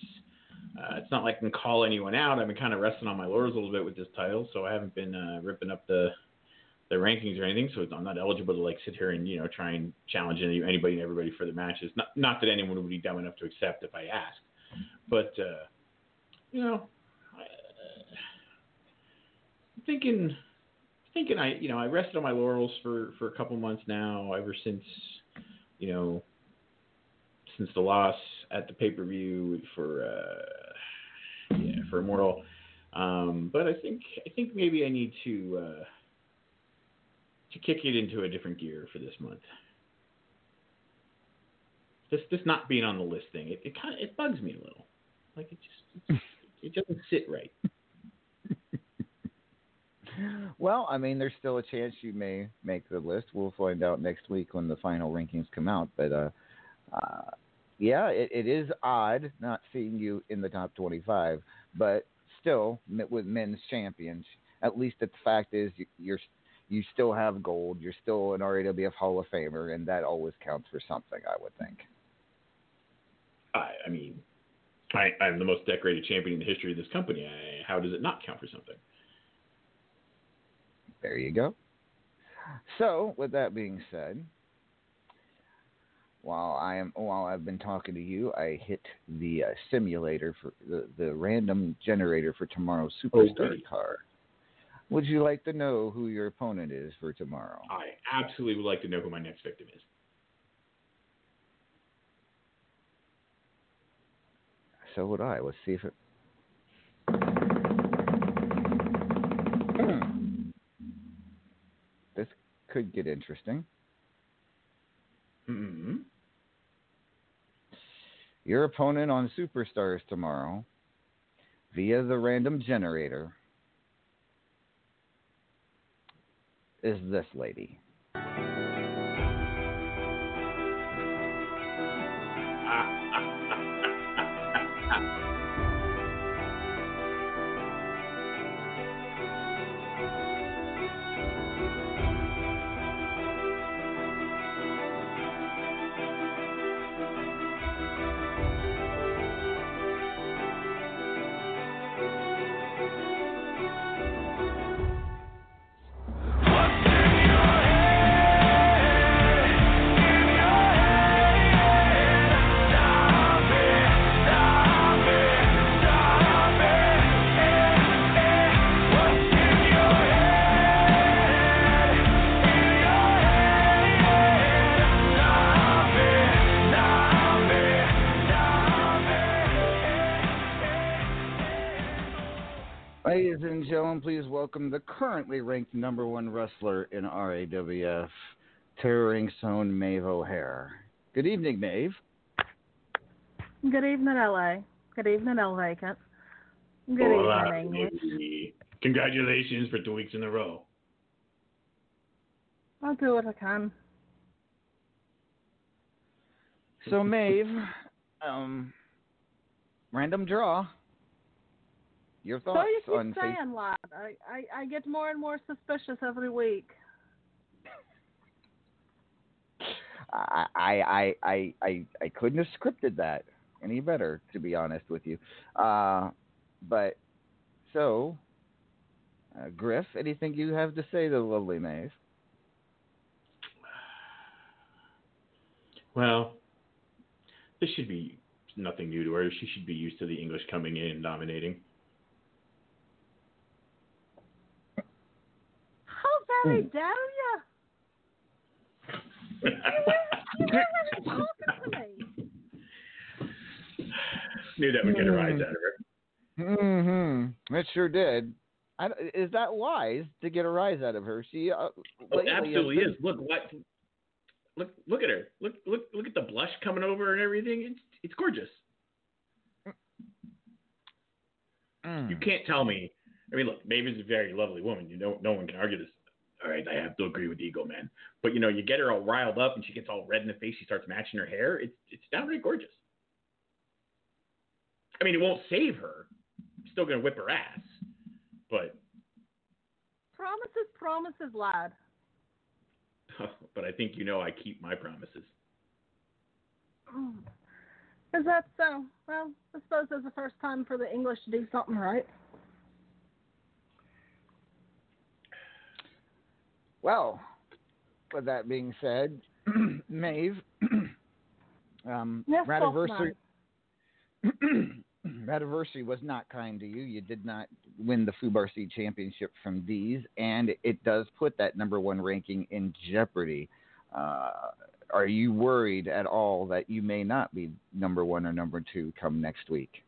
Uh, it's not like I can call anyone out. I've been kind of resting on my laurels a little bit with this title, so I haven't been uh, ripping up the, the rankings or anything. So I'm not eligible to like sit here and you know try and challenge any, anybody and everybody for the matches. Not, not that anyone would be dumb enough to accept if I asked. But, uh, you know, I, uh, thinking, thinking I, you know, I rested on my laurels for, for a couple months now, ever since, you know, since the loss at the pay-per-view for, uh, yeah, for Immortal. Um, but I think, I think maybe I need to, uh, to kick it into a different gear for this month. This, this not being on the list thing, it, it kind of, it bugs me a little. Like it just, it, it doesn't sit right. Well, I mean, there's still a chance you may make the list. We'll find out next week when the final rankings come out. But, uh, uh, yeah, it, it is odd not seeing you in the top twenty-five, but still with men's champions, at least the fact is you're, you still have gold. You're still an R A W F Hall of Famer, and that always counts for something, I would think. I, I mean, I, I'm the most decorated champion in the history of this company. I, how does it not count for something? There you go. So, with that being said, while I am while I've been talking to you, I hit the uh, simulator for the, the random generator for tomorrow's Superstar okay. card. Would you like to know who your opponent is for tomorrow? I absolutely would like to know who my next victim is. So would I. Let's see if it... This could get interesting. Mm-hmm. Your opponent on Superstars tomorrow, via the random generator, is this lady. Ladies and gentlemen, please welcome the currently ranked number one wrestler in R A W F, Terroring's own Maeve O'Hare. Good evening, Maeve. Good evening, L A. Good evening, Elvacan. Good Hola, evening, Nick. Congratulations for two weeks in a row. I'll do what I can. So, Maeve, um, random draw. Your thoughts so you keep on saying face- lot. I, I, I get more and more suspicious every week. I, I I I I couldn't have scripted that any better, to be honest with you. Uh, but so, uh, Griff, anything you have to say to the lovely Maeve? Well, this should be nothing new to her. She should be used to the English coming in and dominating. Very dare you? You weren't even talking to me. Knew that would get a rise out of her. Mm-hmm. It sure did. I, is that wise to get a rise out of her? She uh, oh, absolutely is. Look what. Look! Look at her. Look! Look! Look at the blush coming over and everything. It's it's gorgeous. Mm. You can't tell me. I mean, look, Maeve is a very lovely woman. You know, no one can argue this. All right, I have to agree with Ego Man. But, you know, you get her all riled up and she gets all red in the face. She starts matching her hair. It's it's downright gorgeous. I mean, it won't save her. I'm still going to whip her ass. But. Promises, promises, lad. But I think, you know, I keep my promises. Oh, is that so? Well, I suppose it's the first time for the English to do something right. Well, with that being said, Maeve, um, yes, anniversary, Metaversity was not kind to you. You did not win the Fubar Seed Championship from these, and it does put that number one ranking in jeopardy. Uh, are you worried at all that you may not be number one or number two come next week?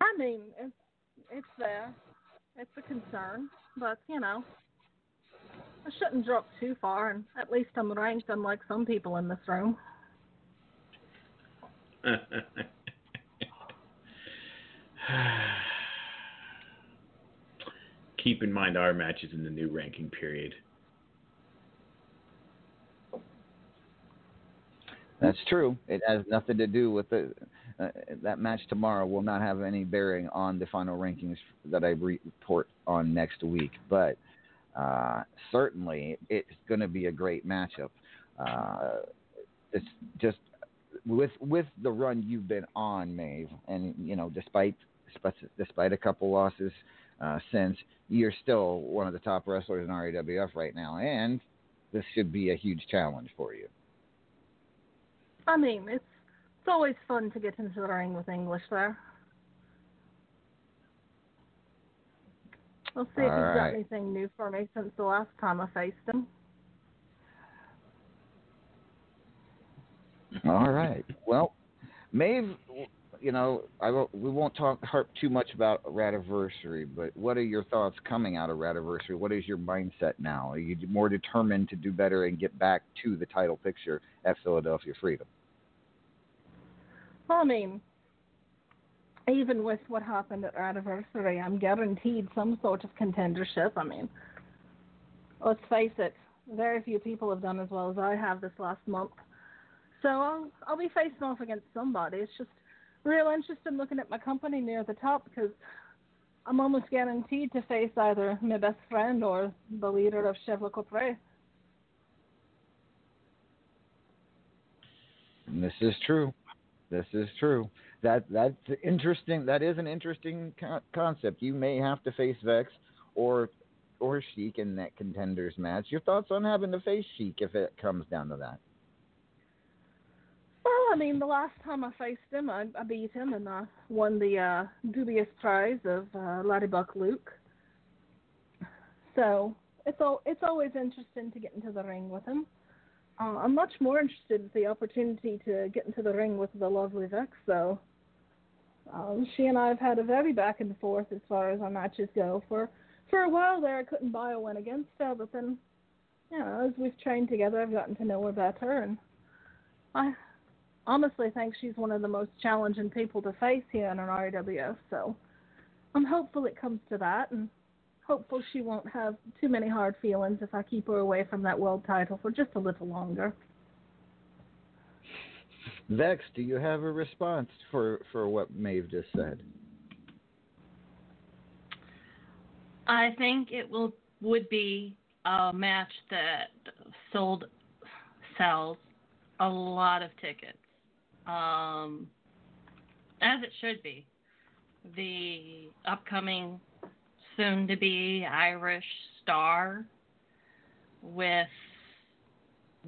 I mean, it's, it's there. It's a concern, but, you know, I shouldn't drop too far, and at least I'm ranked unlike some people in this room. Keep in mind our match is in the new ranking period. That's true. It has nothing to do with the uh, that match tomorrow will not have any bearing on the final rankings that I report on next week. But uh, certainly it's going to be a great matchup. Uh, it's just with with the run you've been on, Maeve, and you know, despite despite a couple losses uh, since, you're still one of the top wrestlers in R A W F right now, and this should be a huge challenge for you. I mean, it's it's always fun to get into the ring with English there. We'll see if he's got anything new for me since the last time I faced him. All right. Well, Maeve, you know, I won't, we won't talk harp too much about Radiversary, but what are your thoughts coming out of Radiversary? What is your mindset now? Are you more determined to do better and get back to the title picture at Philadelphia Freedom? Well, I mean, even with what happened at Radiversary, I'm guaranteed some sort of contendership. I mean, let's face it, very few people have done as well as I have this last month. So I'll, I'll be facing off against somebody. It's just real interest in looking at my company near the top because I'm almost guaranteed to face either my best friend or the leader of Chevrolet Copre. This is true. This is true. That that's interesting. That is an interesting co- concept. You may have to face Vex or or Sheik in that contenders match. Your thoughts on having to face Sheik if it comes down to that? Well, I mean, the last time I faced him, I, I beat him and I won the uh, dubious prize of uh, Laddiebuck Luke. So it's all, it's always interesting to get into the ring with him. Uh, I'm much more interested in the opportunity to get into the ring with the lovely Vex, though. Um, she and I have had a very back and forth as far as our matches go. For, for a while there, I couldn't buy a win against her, but then, you know, as we've trained together, I've gotten to know her better, and I honestly think she's one of the most challenging people to face here in an R A W F, so I'm hopeful it comes to that, and hopeful she won't have too many hard feelings if I keep her away from that world title for just a little longer. Vex, do you have a response for, for what Maeve just said? I think it will would be a match that sold sells a lot of tickets. Um, as it should be. The upcoming soon-to-be Irish star with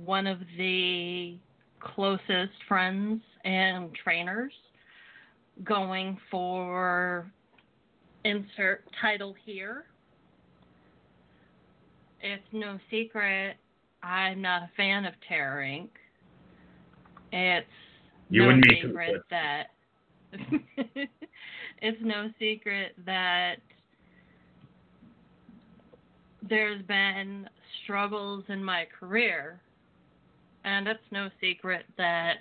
one of the closest friends and trainers going for insert title here. It's no secret I'm not a fan of Terror Incorporated. It's you no secret that it's no secret that there's been struggles in my career, and it's no secret that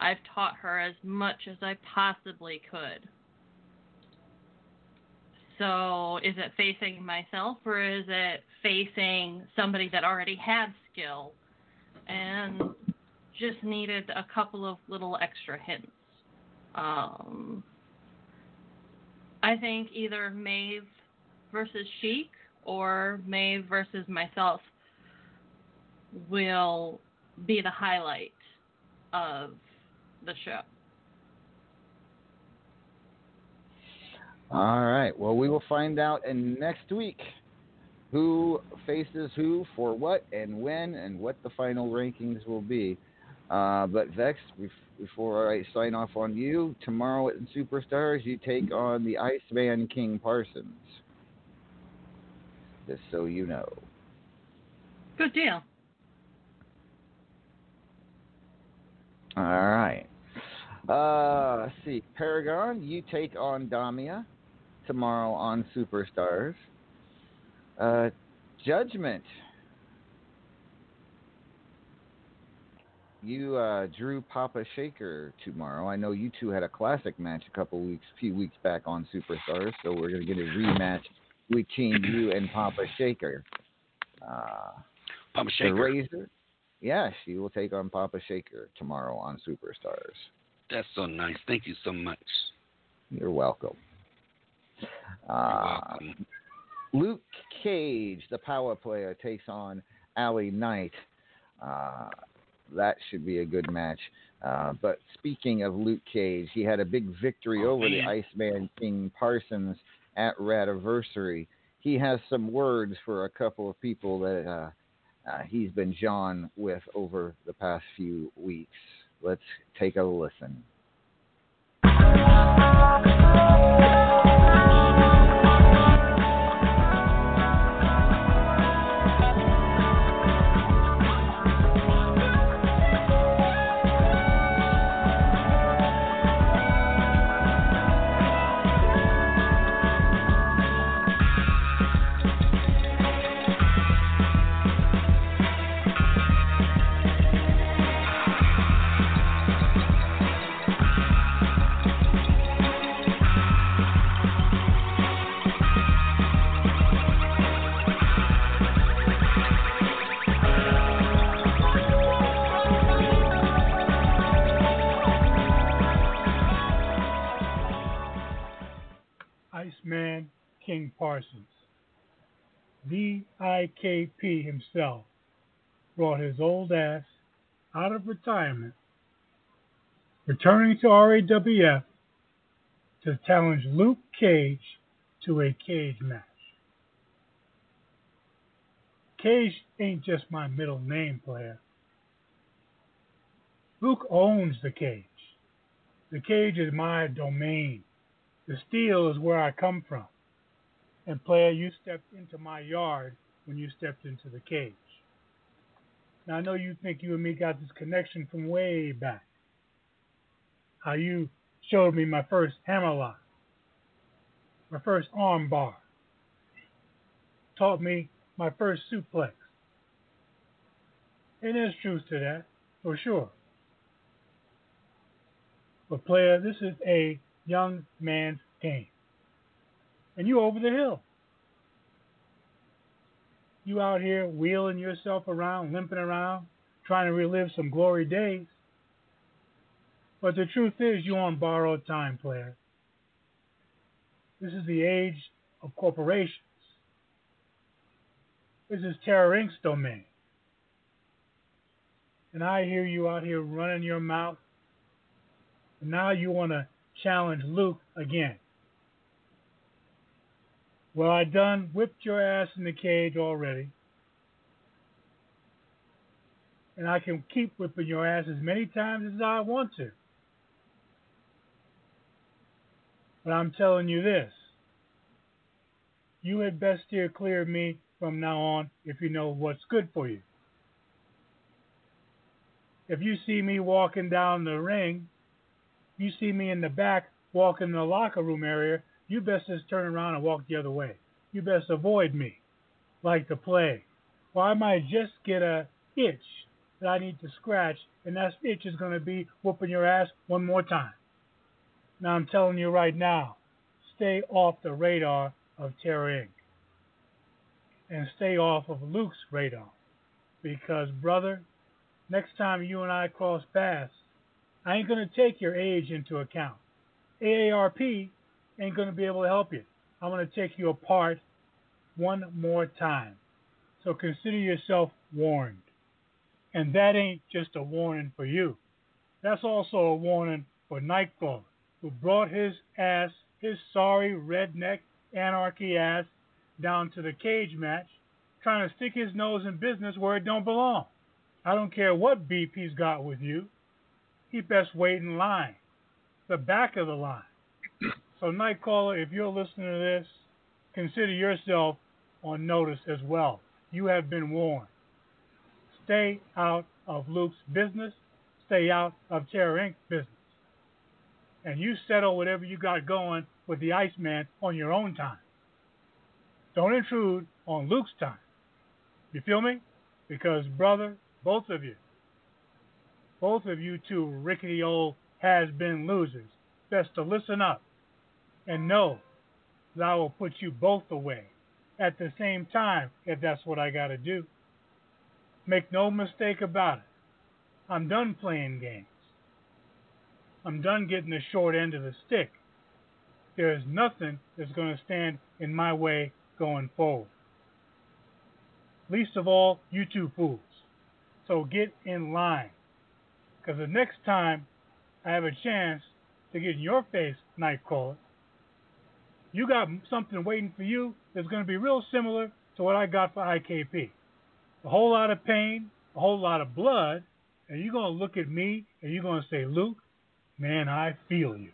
I've taught her as much as I possibly could. So is it facing myself, or is it facing somebody that already had skill and just needed a couple of little extra hints? Um, I think either Maeve versus Sheik or Maeve versus myself will be the highlight of the show. All right. Well, we will find out in next week who faces who for what and when and what the final rankings will be. Uh, but Vex, before I sign off on you, tomorrow at Superstars, you take on the Iceman King Parsons. Just so you know. Good deal. All right. Uh, let's see. Paragon, you take on Damia tomorrow on Superstars. Uh, Judgment. You uh, drew Papa Shaker tomorrow. I know you two had a classic match a couple weeks, few weeks back on Superstars, so we're going to get a rematch between you and Papa Shaker. Uh, Papa Shaker. The Razor. Yes, you will take on Papa Shaker tomorrow on Superstars. That's so nice. Thank you so much. You're welcome. Uh, You're welcome. Luke Cage, the power player, takes on Alley Knight. Uh, that should be a good match. Uh, but speaking of Luke Cage, he had a big victory oh, over man. the Iceman King Parsons at Radiversary. He has some words for a couple of people that uh, uh, he's been jawing with over the past few weeks. Let's take a listen. Iceman King Parsons, D I K P himself, brought his old ass out of retirement, returning to R A W F to challenge Luke Cage to a cage match. Cage ain't just my middle name, player. Luke owns the cage. The cage is my domain. The steel is where I come from. And player, you stepped into my yard when you stepped into the cage. Now, I know you think you and me got this connection from way back. How you showed me my first hammerlock, my first arm bar, taught me my first suplex. And there's truth to that, for sure. But player, this is a young man's game. And you over the hill. You out here wheeling yourself around, limping around, trying to relive some glory days. But the truth is, you're on borrowed time, player. This is the age of corporations. This is Terror Incorporated's domain. And I hear you out here running your mouth. And now you want to challenge Luke again. Well, I done whipped your ass in the cage already. And I can keep whipping your ass as many times as I want to. But I'm telling you this. You had best steer clear of me from now on if you know what's good for you. If you see me walking down the ring, you see me in the back walking in the locker room area, you best just turn around and walk the other way. You best avoid me like the plague. Or I might just get a itch that I need to scratch, and that itch is going to be whooping your ass one more time. Now I'm telling you right now, stay off the radar of Terror Incorporated. And stay off of Luke's radar. Because, brother, next time you and I cross paths, I ain't going to take your age into account. A A R P ain't going to be able to help you. I'm going to take you apart one more time. So consider yourself warned. And that ain't just a warning for you. That's also a warning for Nightcrawler, who brought his ass, his sorry redneck anarchy ass, down to the cage match, trying to stick his nose in business where it don't belong. I don't care what beef he's got with you. He best wait in line, the back of the line. So Nightcrawler, if you're listening to this, consider yourself on notice as well. You have been warned. Stay out of Luke's business. Stay out of Terror Incorporated business. And you settle whatever you got going with the Iceman on your own time. Don't intrude on Luke's time. You feel me? Because, brother, both of you, both of you two rickety old has-been losers, best to listen up and know that I will put you both away at the same time if that's what I got to do. Make no mistake about it. I'm done playing games. I'm done getting the short end of the stick. There is nothing that's going to stand in my way going forward. Least of all, you two fools. So get in line. Because the next time I have a chance to get in your face, Nightcrawler, you got something waiting for you that's going to be real similar to what I got for I K P. A whole lot of pain, a whole lot of blood, and you're going to look at me and you're going to say, Luke, man, I feel you.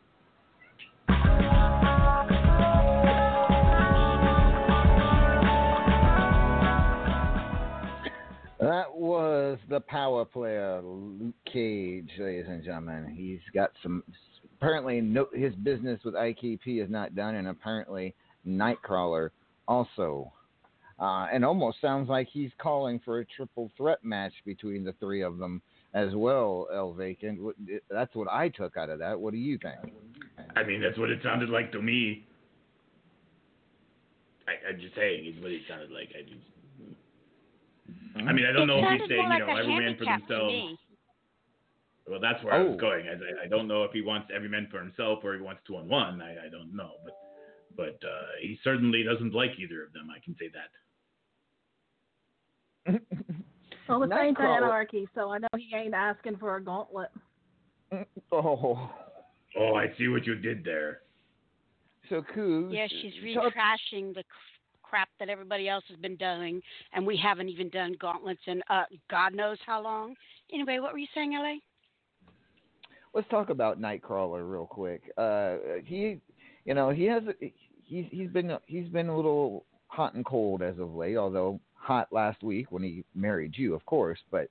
That was the power player, Luke Cage, ladies and gentlemen. He's got some, apparently no, his business with I K P is not done, and apparently Nightcrawler also. Uh, and almost sounds like he's calling for a triple threat match between the three of them as well, Elvacan. That's what I took out of that. What do you think? I mean, that's what it sounded like to me. I, I'm just saying, it's what it sounded like. I just, I mean, I don't it know if he's saying, like, you know, every man for themselves. Well, that's where oh. I was going. I, I don't know if he wants every man for himself or he wants two on one. I, I don't know, but but uh, he certainly doesn't like either of them. I can say that. Well, the Saints are anarchy, so I know he ain't asking for a gauntlet. Oh, oh, I see what you did there. So cool. Yeah, she's retrashing the crap that everybody else has been doing, and we haven't even done gauntlets in uh, God knows how long. Anyway, what were you saying, L A? Let's talk about Nightcrawler real quick. Uh, he, you know, he has he's he's been he's been a little hot and cold as of late, although. Hot last week when he married you, of course, but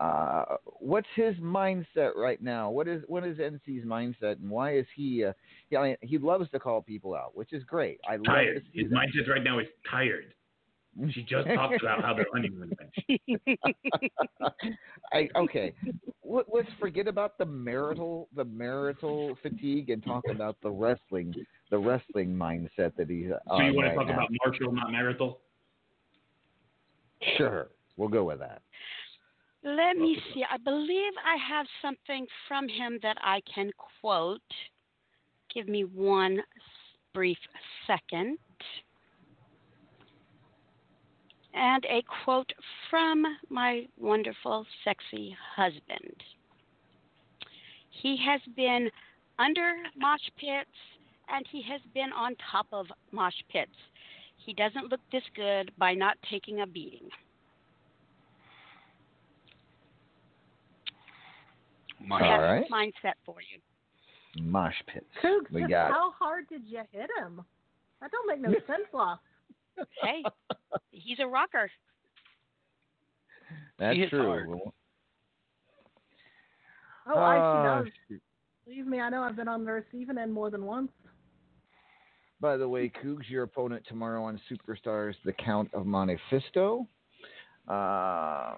uh, what's his mindset right now? What is what is N C's mindset, and why is he? Uh, he, I mean, he loves to call people out, which is great. I tired. Love his that. Mindset right now is tired. She just talked about how their honeymoon went. I, okay, Let, let's forget about the marital the marital fatigue and talk about the wrestling the wrestling mindset that he's. So on you want right to talk now. About martial, not marital? Sure, we'll go with that. Let me see. I believe I have something from him that I can quote. Give me one brief second. And a quote from my wonderful, sexy husband. He has been under mosh pits, and he has been on top of mosh pits. He doesn't look this good by not taking a beating. All That's right. That's mindset for you. Mosh pits. Cougs, we got how it. Hard did you hit him? That don't make no sense, Loss. Hey, he's a rocker. That's true. Oh, oh, I she knows. Shoot. Believe me, I know I've been on the receiving end more than once. By the way, Cougs, your opponent tomorrow on Superstars, the Count of Montefisto. Uh,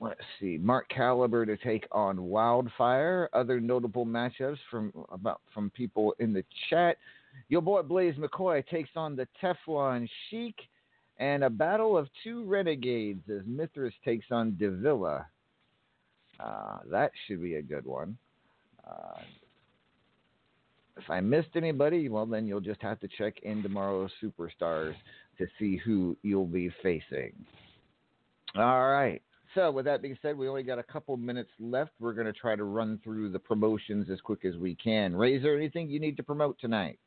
let's see, Mark Caliber to take on Wildfire. Other notable matchups from about from people in the chat. Your boy Blaze McCoy takes on the Teflon Sheik, and a battle of two renegades as Mithras takes on Davila. Uh, that should be a good one. Uh, If I missed anybody, well, then you'll just have to check in tomorrow's Superstars to see who you'll be facing. All right. So with that being said, we only got a couple minutes left. We're going to try to run through the promotions as quick as we can. Razor, anything you need to promote tonight?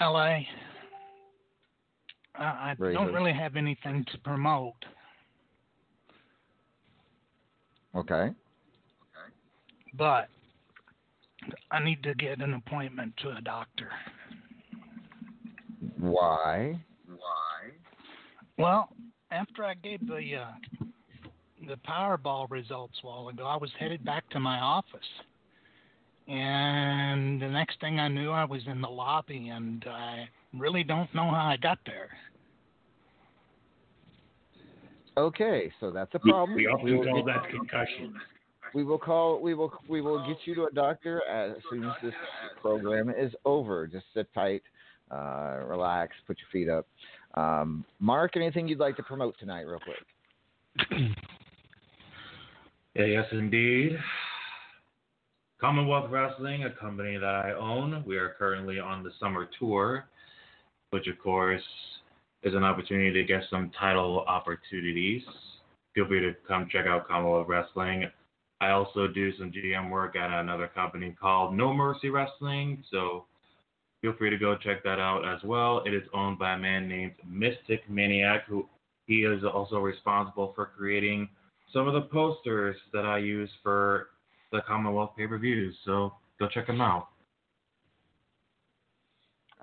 L A Uh, I Razor. don't really have anything to promote. Okay. Okay. But I need to get an appointment to a doctor. Why? Why? Well, after I gave the uh, the Powerball results a while ago, I was headed back to my office. And the next thing I knew, I was in the lobby, and I really don't know how I got there. Okay, so that's a problem. We often call that concussion. We will call. We will. We will get you to a doctor as soon as this program is over. Just sit tight, uh, relax, put your feet up. Um, Mark, anything you'd like to promote tonight, real quick? Yeah, yes, indeed. Commonwealth Wrestling, a company that I own. We are currently on the summer tour, which of course is an opportunity to get some title opportunities. Feel free to come check out Commonwealth Wrestling. I also do some G M work at another company called No Mercy Wrestling, so feel free to go check that out as well. It is owned by a man named Mystic Maniac, who he is also responsible for creating some of the posters that I use for the Commonwealth pay-per-views, so go check them out.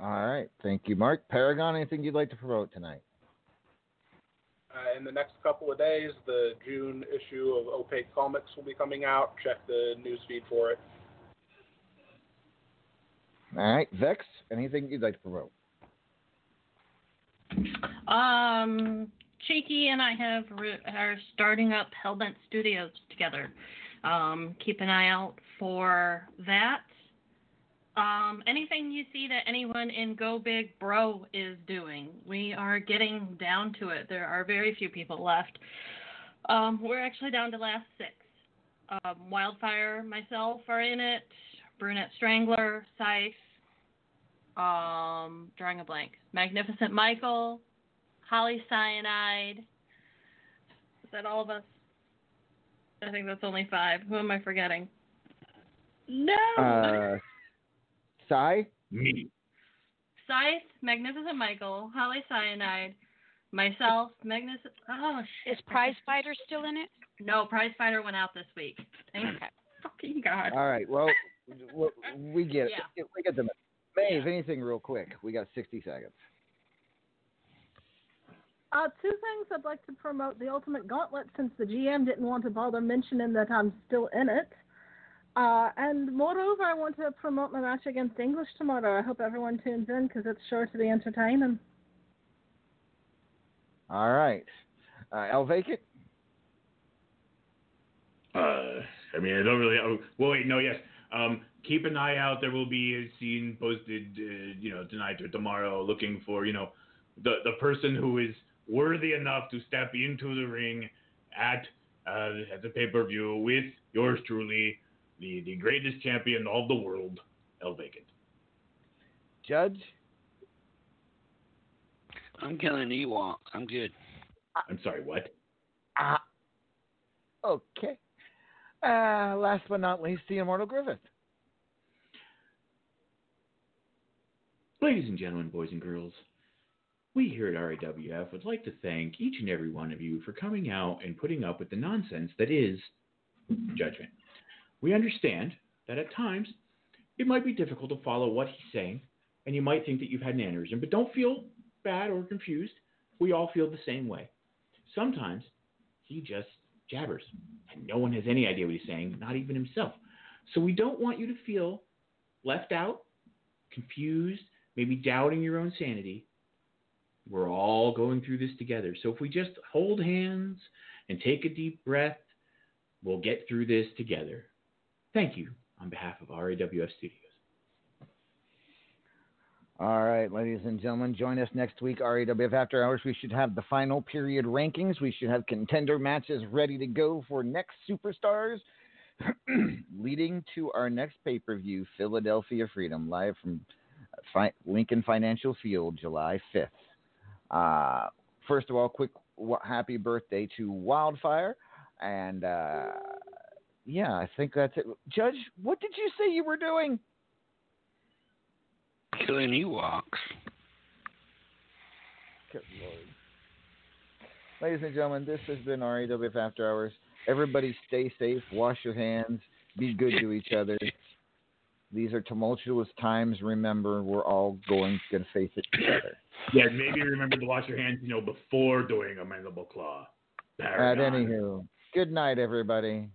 All right. Thank you, Mark. Paragon, anything you'd like to promote tonight? Uh, in the next couple of days, the June issue of Opaque Comics will be coming out. Check the newsfeed for it. All right. Vex, anything you'd like to promote? Um, Cheeky and I have re- are starting up Hellbent Studios together. Um, keep an eye out for that. Um, anything you see that anyone in Go Big Bro is doing, we are getting down to it. There are very few people left. Um, we're actually down to last six. Um, Wildfire, myself are in it. Brunette Strangler, Scythe, um, drawing a blank. Magnificent Michael, Holly Cyanide. Is that all of us? I think that's only five. Who am I forgetting? No! Uh, Cy? Me. Scythe, Magnificent Michael, Holly Cyanide, myself, Magnus. Oh, shit. Is Prizefighter still in it? No, Prizefighter went out this week. Thank fucking God. All right, well, we get it. Yeah. We get the message. Maeve, yeah. Anything real quick? We got sixty seconds. Uh, two things I'd like to promote. The Ultimate Gauntlet, since the G M didn't want to bother mentioning that I'm still in it. Uh, and moreover, I want to promote my match against English tomorrow. I hope everyone tunes in because it's sure to be entertaining. All right. Uh, Elvacan? Uh, I mean, I don't really... Oh, well, wait, no, yes. Um, keep an eye out. There will be a scene posted, uh, you know, tonight or tomorrow looking for, you know, the the person who is worthy enough to step into the ring at uh, at the pay-per-view with yours truly, the, the greatest champion of the world, Elvacan. Judge? I'm killing Ewok. I'm good. Uh, I'm sorry, what? Uh, okay. Uh, last but not least, the Immortal Griffith. Ladies and gentlemen, boys and girls, we here at R A W F would like to thank each and every one of you for coming out and putting up with the nonsense that is Judgment. We understand that at times it might be difficult to follow what he's saying, and you might think that you've had an aneurysm, but don't feel bad or confused. We all feel the same way. Sometimes he just jabbers, and no one has any idea what he's saying, not even himself. So we don't want you to feel left out, confused, maybe doubting your own sanity. We're all going through this together. So if we just hold hands and take a deep breath, we'll get through this together. Thank you on behalf of R A W F Studios. All right, ladies and gentlemen, join us next week, R A W F After Hours. We should have the final period rankings. We should have contender matches ready to go for next Superstars, leading to our next pay-per-view, Philadelphia Freedom, live from Fi- Lincoln Financial Field, July fifth. Uh, first of all, quick w- happy birthday to Wildfire. And, uh, yeah, I think that's it. Judge, what did you say you were doing? Killing Ewoks. Good Lord. Ladies and gentlemen, this has been our A W F After Hours. Everybody stay safe, wash your hands, be good to each other. These are tumultuous times. Remember, we're all going to face it together. Yeah, maybe remember to wash your hands, you know, before doing a mandible claw. Paragon. At anywho, good night, everybody.